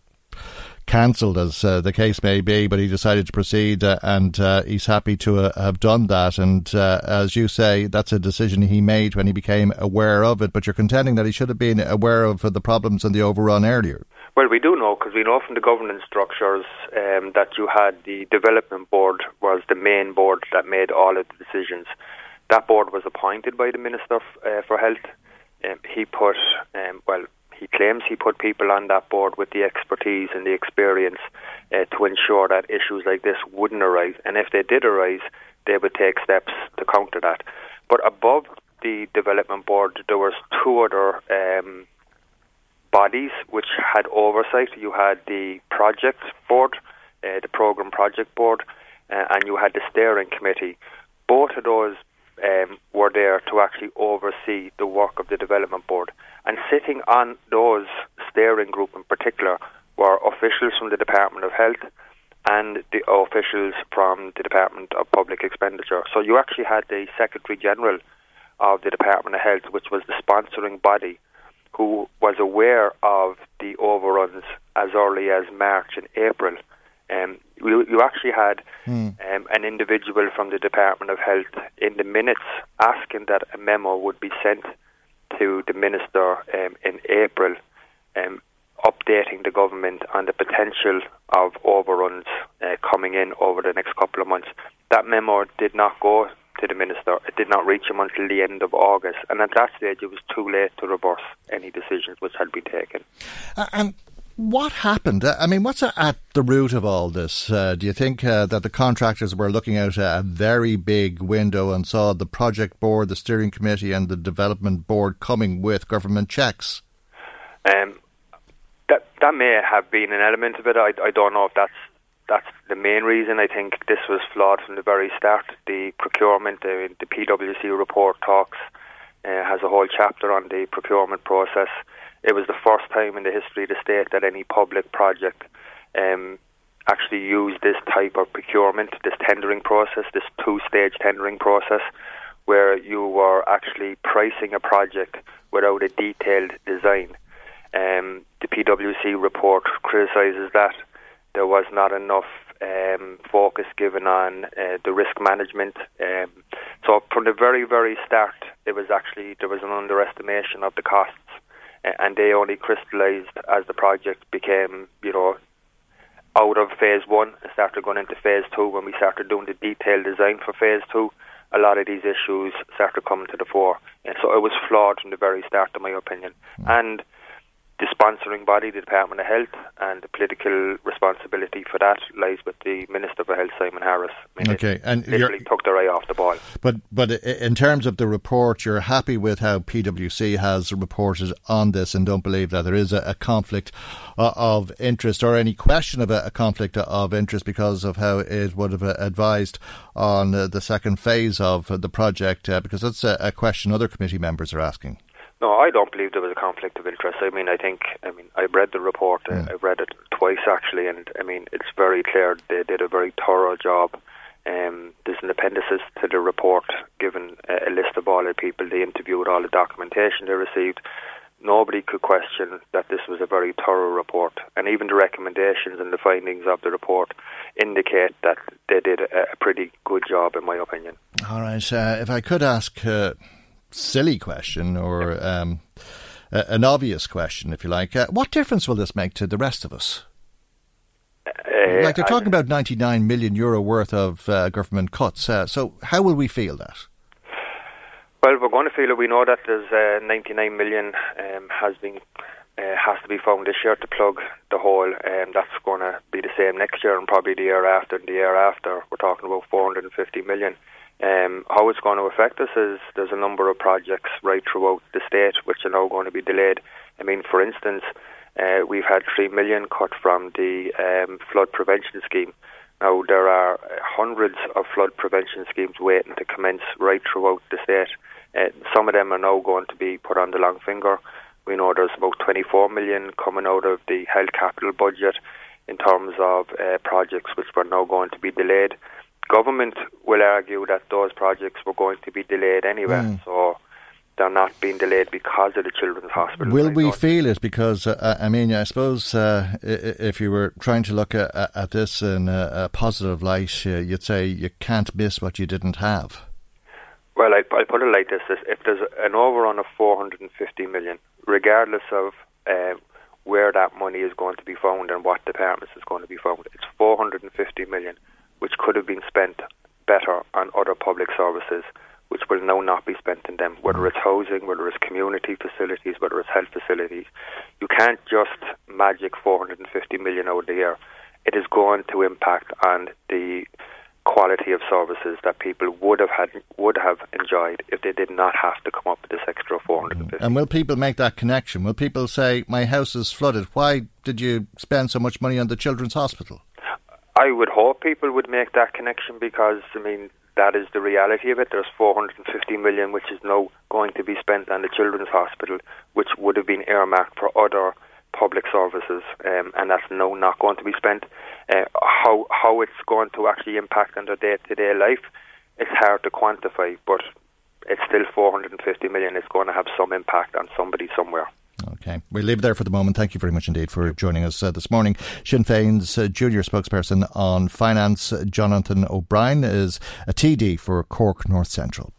cancelled, as uh, the case may be, but he decided to proceed uh, and uh, he's happy to uh, have done that. And uh, as you say, that's a decision he made when he became aware of it, but you're contending that he should have been aware of the problems and the overrun earlier. Well, we do know, because we know from the governance structures um, that you had the development board was the main board that made all of the decisions. That board was appointed by the Minister uh, for Health. Um, he put, um, well, He claims he put people on that board with the expertise and the experience uh, to ensure that issues like this wouldn't arise. And if they did arise, they would take steps to counter that. But above the development board, there was two other um, bodies which had oversight. You had the project board, uh, the programme project board, uh, and you had the steering committee. Both of those Um, were there to actually oversee the work of the development board. And sitting on those steering group in particular were officials from the Department of Health and the officials from the Department of Public Expenditure. So you actually had the Secretary General of the Department of Health, which was the sponsoring body, who was aware of the overruns as early as March and April. Um, you, you actually had mm. um, an individual from the Department of Health in the minutes asking that a memo would be sent to the Minister um, in April um, updating the government on the potential of overruns uh, coming in over the next couple of months. That memo did not go to the Minister. It did not reach him until the end of August, and at that stage it was too late to reverse any decisions which had been taken. Uh, and What happened? I mean, what's at the root of all this? Uh, do you think uh, that the contractors were looking out a very big window and saw the project board, the steering committee and the development board coming with government checks? Um, that that may have been an element of it. I, I don't know if that's, that's the main reason. I think this was flawed from the very start. The procurement, the, the PwC report talks, uh, has a whole chapter on the procurement process. It was the first time in the history of the state that any public project um, actually used this type of procurement, this tendering process, this two-stage tendering process, where you were actually pricing a project without a detailed design. Um, the PwC report criticises that there was not enough um, focus given on uh, the risk management. Um, so from the very, very start, it was actually there was an underestimation of the costs. And they only crystallised as the project became, you know, out of phase one and started going into phase two. When we started doing the detailed design for phase two, a lot of these issues started coming to the fore. And so it was flawed from the very start, in my opinion. And The sponsoring body, the Department of Health, and the political responsibility for that lies with the Minister for Health, Simon Harris. I mean, okay, and literally took their eye off the ball. But but in terms of the report, you're happy with how PwC has reported on this, and don't believe that there is a, a conflict uh, of interest or any question of a, a conflict of interest because of how it would have advised on uh, the second phase of the project, uh, because that's a, a question other committee members are asking. No, I don't believe there was a conflict of interest. I mean, I think, I mean, I've read the report. Yeah. I've read it twice, actually, and, I mean, it's very clear they did a very thorough job. Um, there's an appendices to the report given a, a list of all the people they interviewed, all the documentation they received. Nobody could question that this was a very thorough report. And even the recommendations and the findings of the report indicate that they did a, a pretty good job, in my opinion. All right. Uh, if I could ask... Uh silly question or um, uh, an obvious question, if you like. Uh, what difference will this make to the rest of us? Uh, like they're talking I, about ninety-nine million euro worth of uh, government cuts. Uh, so how will we feel that? Well, we're going to feel it. We know that there's uh, ninety-nine million um, has been uh, has to be found this year to plug the hole, and um, that's going to be the same next year and probably the year after. And the year after, we're talking about four hundred fifty million. Um, how it's going to affect us is there's a number of projects right throughout the state which are now going to be delayed. I mean, for instance, uh, we've had three million cut from the um, flood prevention scheme. Now, there are hundreds of flood prevention schemes waiting to commence right throughout the state. Uh, some of them are now going to be put on the long finger. We know there's about twenty-four million coming out of the health capital budget in terms of uh, projects which were now going to be delayed. Government will argue that those projects were going to be delayed anyway, mm. so they're not being delayed because of the children's hospital. Will we feel it? Because, uh, I mean, I suppose uh, if you were trying to look at, at this in a, a positive light, uh, you'd say you can't miss what you didn't have. Well, I, I put it like this. If there's an overrun of four hundred fifty million, regardless of... Uh, where that money is going to be found and what departments is going to be found. It's four hundred fifty million, which could have been spent better on other public services, which will now not be spent in them, whether it's housing, whether it's community facilities, whether it's health facilities. You can't just magic four hundred fifty million out of the year. It is going to impact on the quality of services that people would have had would have enjoyed if they did not have to come up with this extra four hundred fifty. And will people make that connection? Will people say, my house is flooded, why did you spend so much money on the children's hospital? I would hope people would make that connection because, I mean, that is the reality of it. There's four hundred fifty million which is now going to be spent on the children's hospital, which would have been earmarked for other public services, um, and that's no not going to be spent. Uh, how how it's going to actually impact on their day-to-day life, it's hard to quantify, but it's still four hundred fifty million. It's going to have some impact on somebody somewhere. Okay. We'll leave it there for the moment. Thank you very much indeed for joining us uh, this morning. Sinn Féin's uh, junior spokesperson on finance, Jonathan O'Brien, is a T D for Cork North Central.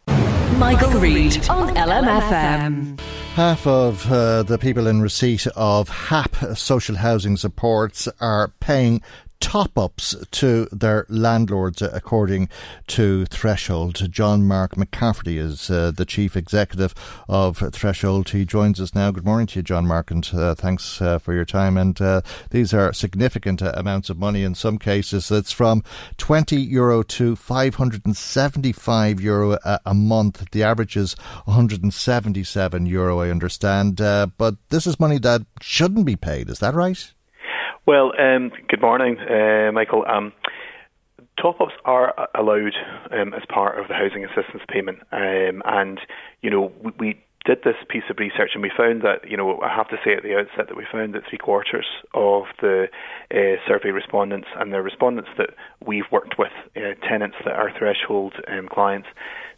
Michael, Michael Reid on L M F M. Half of uh, the people in receipt of H A P social housing supports are paying top-ups to their landlords, according to Threshold. John Mark McCafferty is uh, the chief executive of Threshold. He joins us now. Good morning to you, John Mark, and uh, thanks uh, for your time. And uh, these are significant uh, amounts of money in some cases. It's from twenty euro to five hundred seventy-five euro a, a month. The average is one hundred seventy-seven euro, I understand. Uh, but this is money that shouldn't be paid. Is that right? Well, um, good morning, uh, Michael. Um, top-ups are allowed um, as part of the housing assistance payment. Um, and, you know, we, we did this piece of research and we found that, you know, I have to say at the outset that we found that three-quarters of the uh, survey respondents and the respondents that we've worked with, uh, tenants that are Threshold um, clients,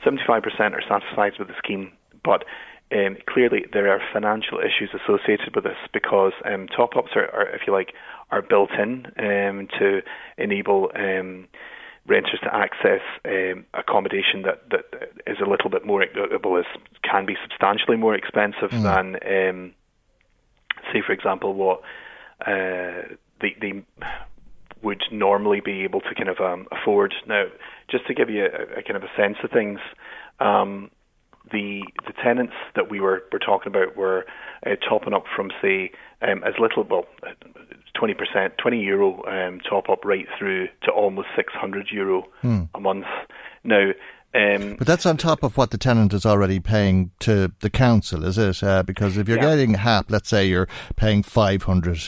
seventy-five percent are satisfied with the scheme, but... Um, clearly, there are financial issues associated with this because um, top-ups are, are, if you like, are built in um, to enable um, renters to access um, accommodation that, that is a little bit more, well, can be substantially more expensive mm. than, um, say, for example, what uh, they, they would normally be able to kind of um, afford. Now, just to give you a, a kind of a sense of things. Um, the the tenants that we were, were talking about were uh, topping up from, say, um, as little, well, twenty percent, twenty euro um, top-up right through to almost six hundred euro hmm. a month. Now, Um, but that's on top of what the tenant is already paying to the council, is it? Uh, because if you're yeah. getting H A P, let's say you're paying five hundred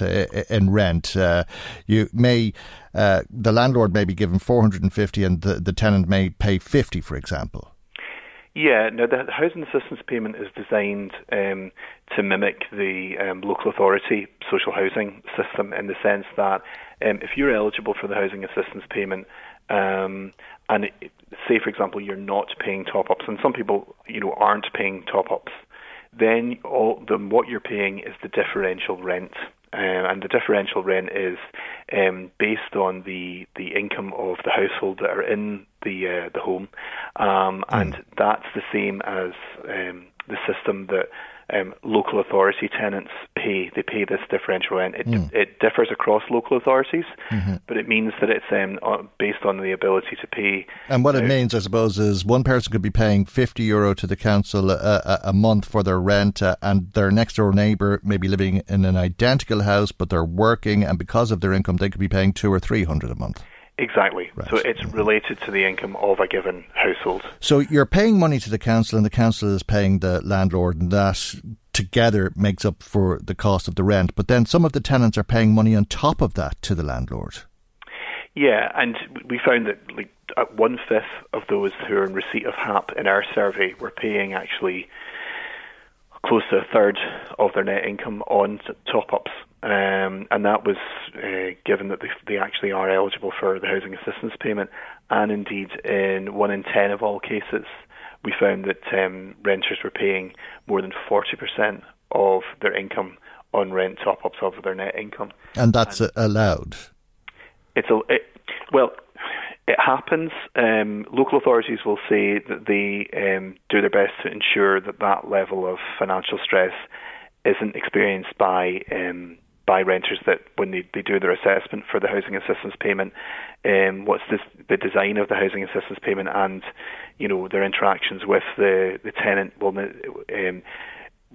in rent, uh, you may uh, the landlord may be given four hundred fifty and the, the tenant may pay fifty, for example. Yeah, no, the housing assistance payment is designed um, to mimic the um, local authority social housing system in the sense that um, if you're eligible for the housing assistance payment, um, and it, say, for example, you're not paying top-ups, and some people, you know, aren't paying top-ups, then all then what you're paying is the differential rent. Um, and the differential rent is um, based on the, the income of the household that are in the uh, the home, um, mm. and that's the same as um, the system that um, local authority tenants pay. They pay this differential rent. It mm. it differs across local authorities, mm-hmm. but it means that it's um, based on the ability to pay. And what uh, it means, I suppose, is one person could be paying fifty euro to the council a, a, a month for their rent, uh, and their next door neighbour may be living in an identical house, but they're working, and because of their income, they could be paying two or three hundred a month. Exactly. Right. So it's related to the income of a given household. So you're paying money to the council and the council is paying the landlord, and that together makes up for the cost of the rent. But then some of the tenants are paying money on top of that to the landlord. Yeah, and we found that like one-fifth of those who are in receipt of H A P in our survey were paying actually close to a third of their net income on top-ups. Um, and that was uh, given that they, they actually are eligible for the housing assistance payment. And indeed, in one in ten of all cases, we found that um, renters were paying more than forty percent of their income on rent top-ups of their net income. And that's and allowed? It's a, it, well, it happens. Um, local authorities will say that they um, do their best to ensure that that level of financial stress isn't experienced by um, by renters, that when they, they do their assessment for the housing assistance payment, um, what's this, the design of the housing assistance payment and, you know, their interactions with the, the tenant will um,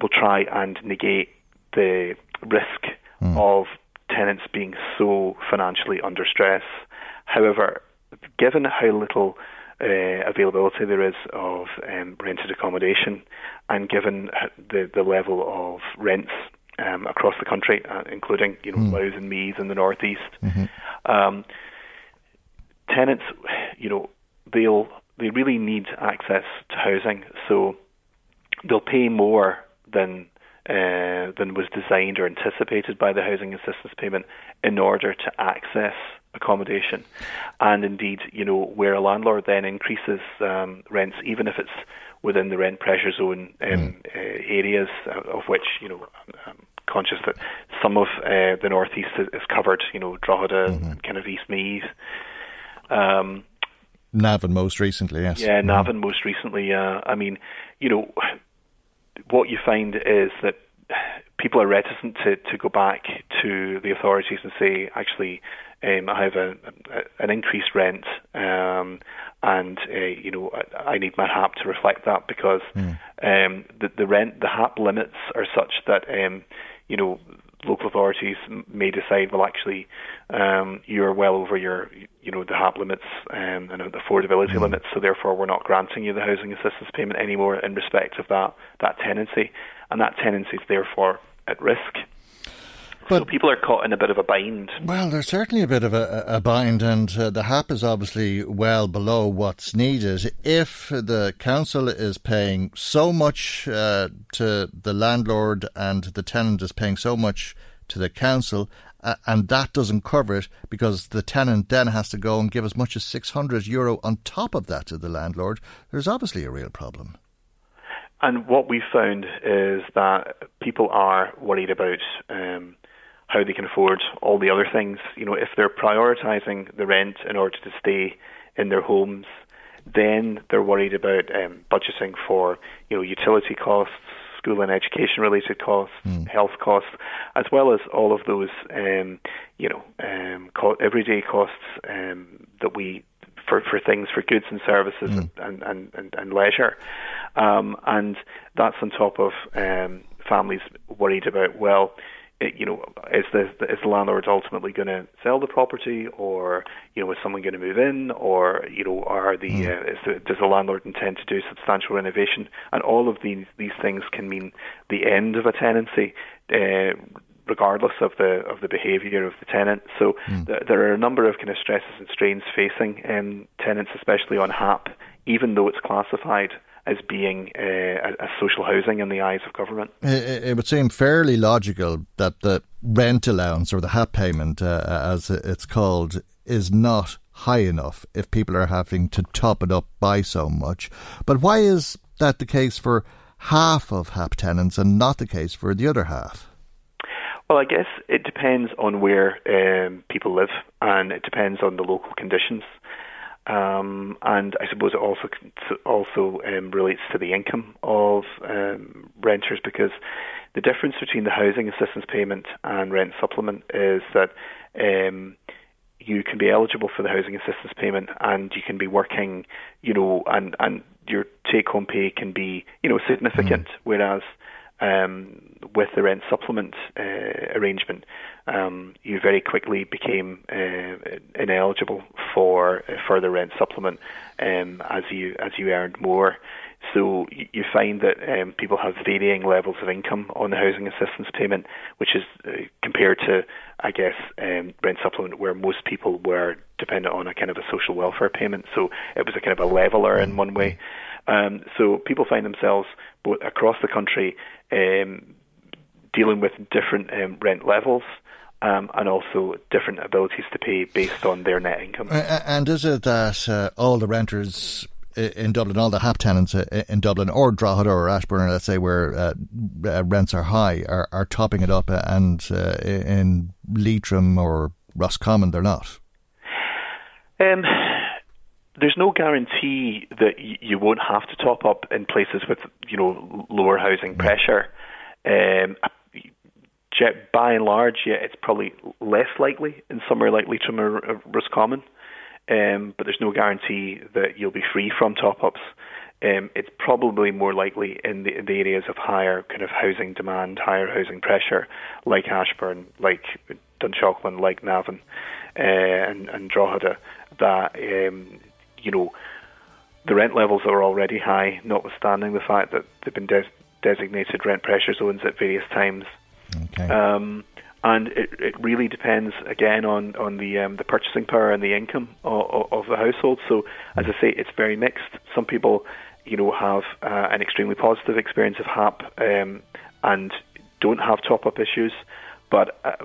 will try and negate the risk mm. of tenants being so financially under stress. However, given how little uh, availability there is of um, rented accommodation, and given the the level of rents um, across the country, uh, including you know mm. Louth and Meath in the northeast, mm-hmm. um, tenants, you know, they'll they really need access to housing, so they'll pay more than uh, than was designed or anticipated by the housing assistance payment in order to access accommodation. And indeed, you know, where a landlord then increases um, rents, even if it's within the rent pressure zone um, mm. uh, areas, uh, of which, you know, I'm conscious that some of uh, the northeast is, is covered, you know, Drogheda, mm-hmm. kind of East Meath. Um, Navan most recently, yes. Yeah, Navan mm. most recently. Uh, I mean, you know, what you find is that people are reticent to, to go back to the authorities and say, actually, Um, I have a, a, an increased rent, um, and uh, you know I, I need my H A P to reflect that, because mm. um, the, the rent, the H A P limits are such that um, you know local authorities may decide, well, actually um, you're well over your you know the H A P limits um, and the affordability mm. limits, so therefore we're not granting you the housing assistance payment anymore in respect of that that tenancy, and that tenancy is therefore at risk. But, so people are caught in a bit of a bind. Well, there's certainly a bit of a, a bind, and uh, the H A P is obviously well below what's needed. If the council is paying so much uh, to the landlord and the tenant is paying so much to the council, uh, and that doesn't cover it, because the tenant then has to go and give as much as six hundred euro on top of that to the landlord, there's obviously a real problem. And what we found is that people are worried about Um, how they can afford all the other things. You know, if they're prioritising the rent in order to stay in their homes, then they're worried about um, budgeting for, you know, utility costs, school and education-related costs, mm. health costs, as well as all of those, um, you know, um, co- everyday costs um, that we for, for things, for goods and services mm. and, and, and, and leisure. Um, and that's on top of um, families worried about, well, it, you know, is the, is the landlord ultimately going to sell the property, or, you know, is someone going to move in, or, you know, are the, mm. uh, is the, does the landlord intend to do substantial renovation? And all of these, these things can mean the end of a tenancy, uh, regardless of the of the behaviour of the tenant. So mm. th- there are a number of kind of stresses and strains facing um, tenants, especially on H A P, even though it's classified as being uh, a, a social housing in the eyes of government. It, it would seem fairly logical that the rent allowance, or the H A P payment, uh, as it's called, is not high enough if people are having to top it up by so much. But why is that the case for half of H A P tenants and not the case for the other half? Well, I guess it depends on where um, people live, and it depends on the local conditions. Um, and I suppose it also also um, relates to the income of um, renters, because the difference between the housing assistance payment and rent supplement is that um, you can be eligible for the housing assistance payment and you can be working, you know, and, and your take-home pay can be, you know, significant, mm. whereas Um, with the rent supplement uh, arrangement, um, you very quickly became uh, ineligible for further rent supplement um, as you as you earned more. So you find that um, people have varying levels of income on the housing assistance payment, which is uh, compared to, I guess, um, rent supplement, where most people were dependent on a kind of a social welfare payment. So it was a kind of a leveler in one way. Um, so people find themselves both across the country um, dealing with different um, rent levels um, and also different abilities to pay based on their net income. And is it that uh, all the renters in Dublin, all the H A P tenants in Dublin or Drogheda or Ashburn, let's say, where uh, rents are high, are, are topping it up, and uh, in Leitrim or Roscommon they're not? Um, there's no guarantee that you won't have to top up in places with, you know, lower housing pressure. Um, by and large, yeah, it's probably less likely in somewhere like Leitrim or, or Roscommon. Um, but there's no guarantee that you'll be free from top-ups. Um, it's probably more likely in the, in the areas of higher kind of housing demand, higher housing pressure, like Ashburn, like Dunshaughlin, like Navan, uh, and, and Drogheda, that, um, you know, the rent levels are already high, notwithstanding the fact that they've been des- designated rent pressure zones at various times. Okay. Um, And it, it really depends, again, on, on the um, the purchasing power and the income of, of the household. So, as I say, it's very mixed. Some people, you know, have uh, an extremely positive experience of H A P um, and don't have top-up issues. But uh,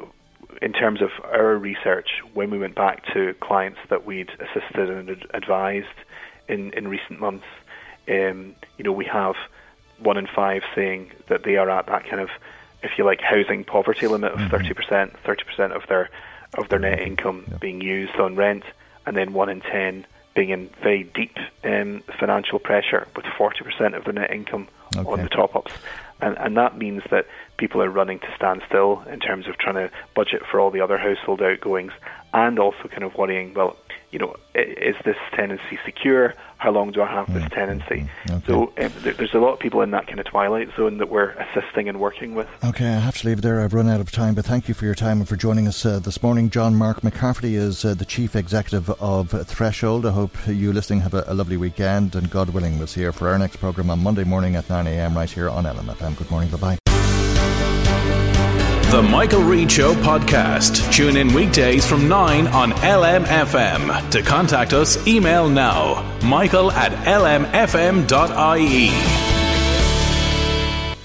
in terms of our research, when we went back to clients that we'd assisted and advised in, in recent months, um, you know, we have one in five saying that they are at that kind of, if you like, housing poverty limit of thirty percent, thirty percent of their of their net income yeah. being used on rent, and then one in ten being in very deep um, financial pressure with forty percent of their net income okay. on the top-ups. And, and that means that people are running to stand still in terms of trying to budget for all the other household outgoings, and also kind of worrying, well, you know, is this tenancy secure? How long do I have this tenancy? Okay. So um, there's a lot of people in that kind of twilight zone that we're assisting and working with. Okay, I have to leave there. I've run out of time, but thank you for your time and for joining us uh, this morning. John Mark McCafferty is uh, the Chief Executive of Threshold. I hope you listening have a, a lovely weekend, and God willing, we'll see you for our next programme on Monday morning at nine a.m. right here on L M F M. Good morning, bye-bye. The Michael Reid Show podcast. Tune in weekdays from nine on L M F M. To contact us, email now, michael at l m f m dot i e.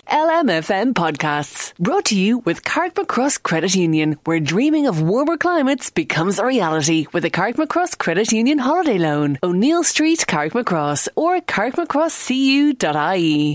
L M F M podcasts, brought to you with Carrickmacross Credit Union, where dreaming of warmer climates becomes a reality with a Carrickmacross Credit Union holiday loan. O'Neill Street, Carrickmacross, or carrickmacrosscu.ie.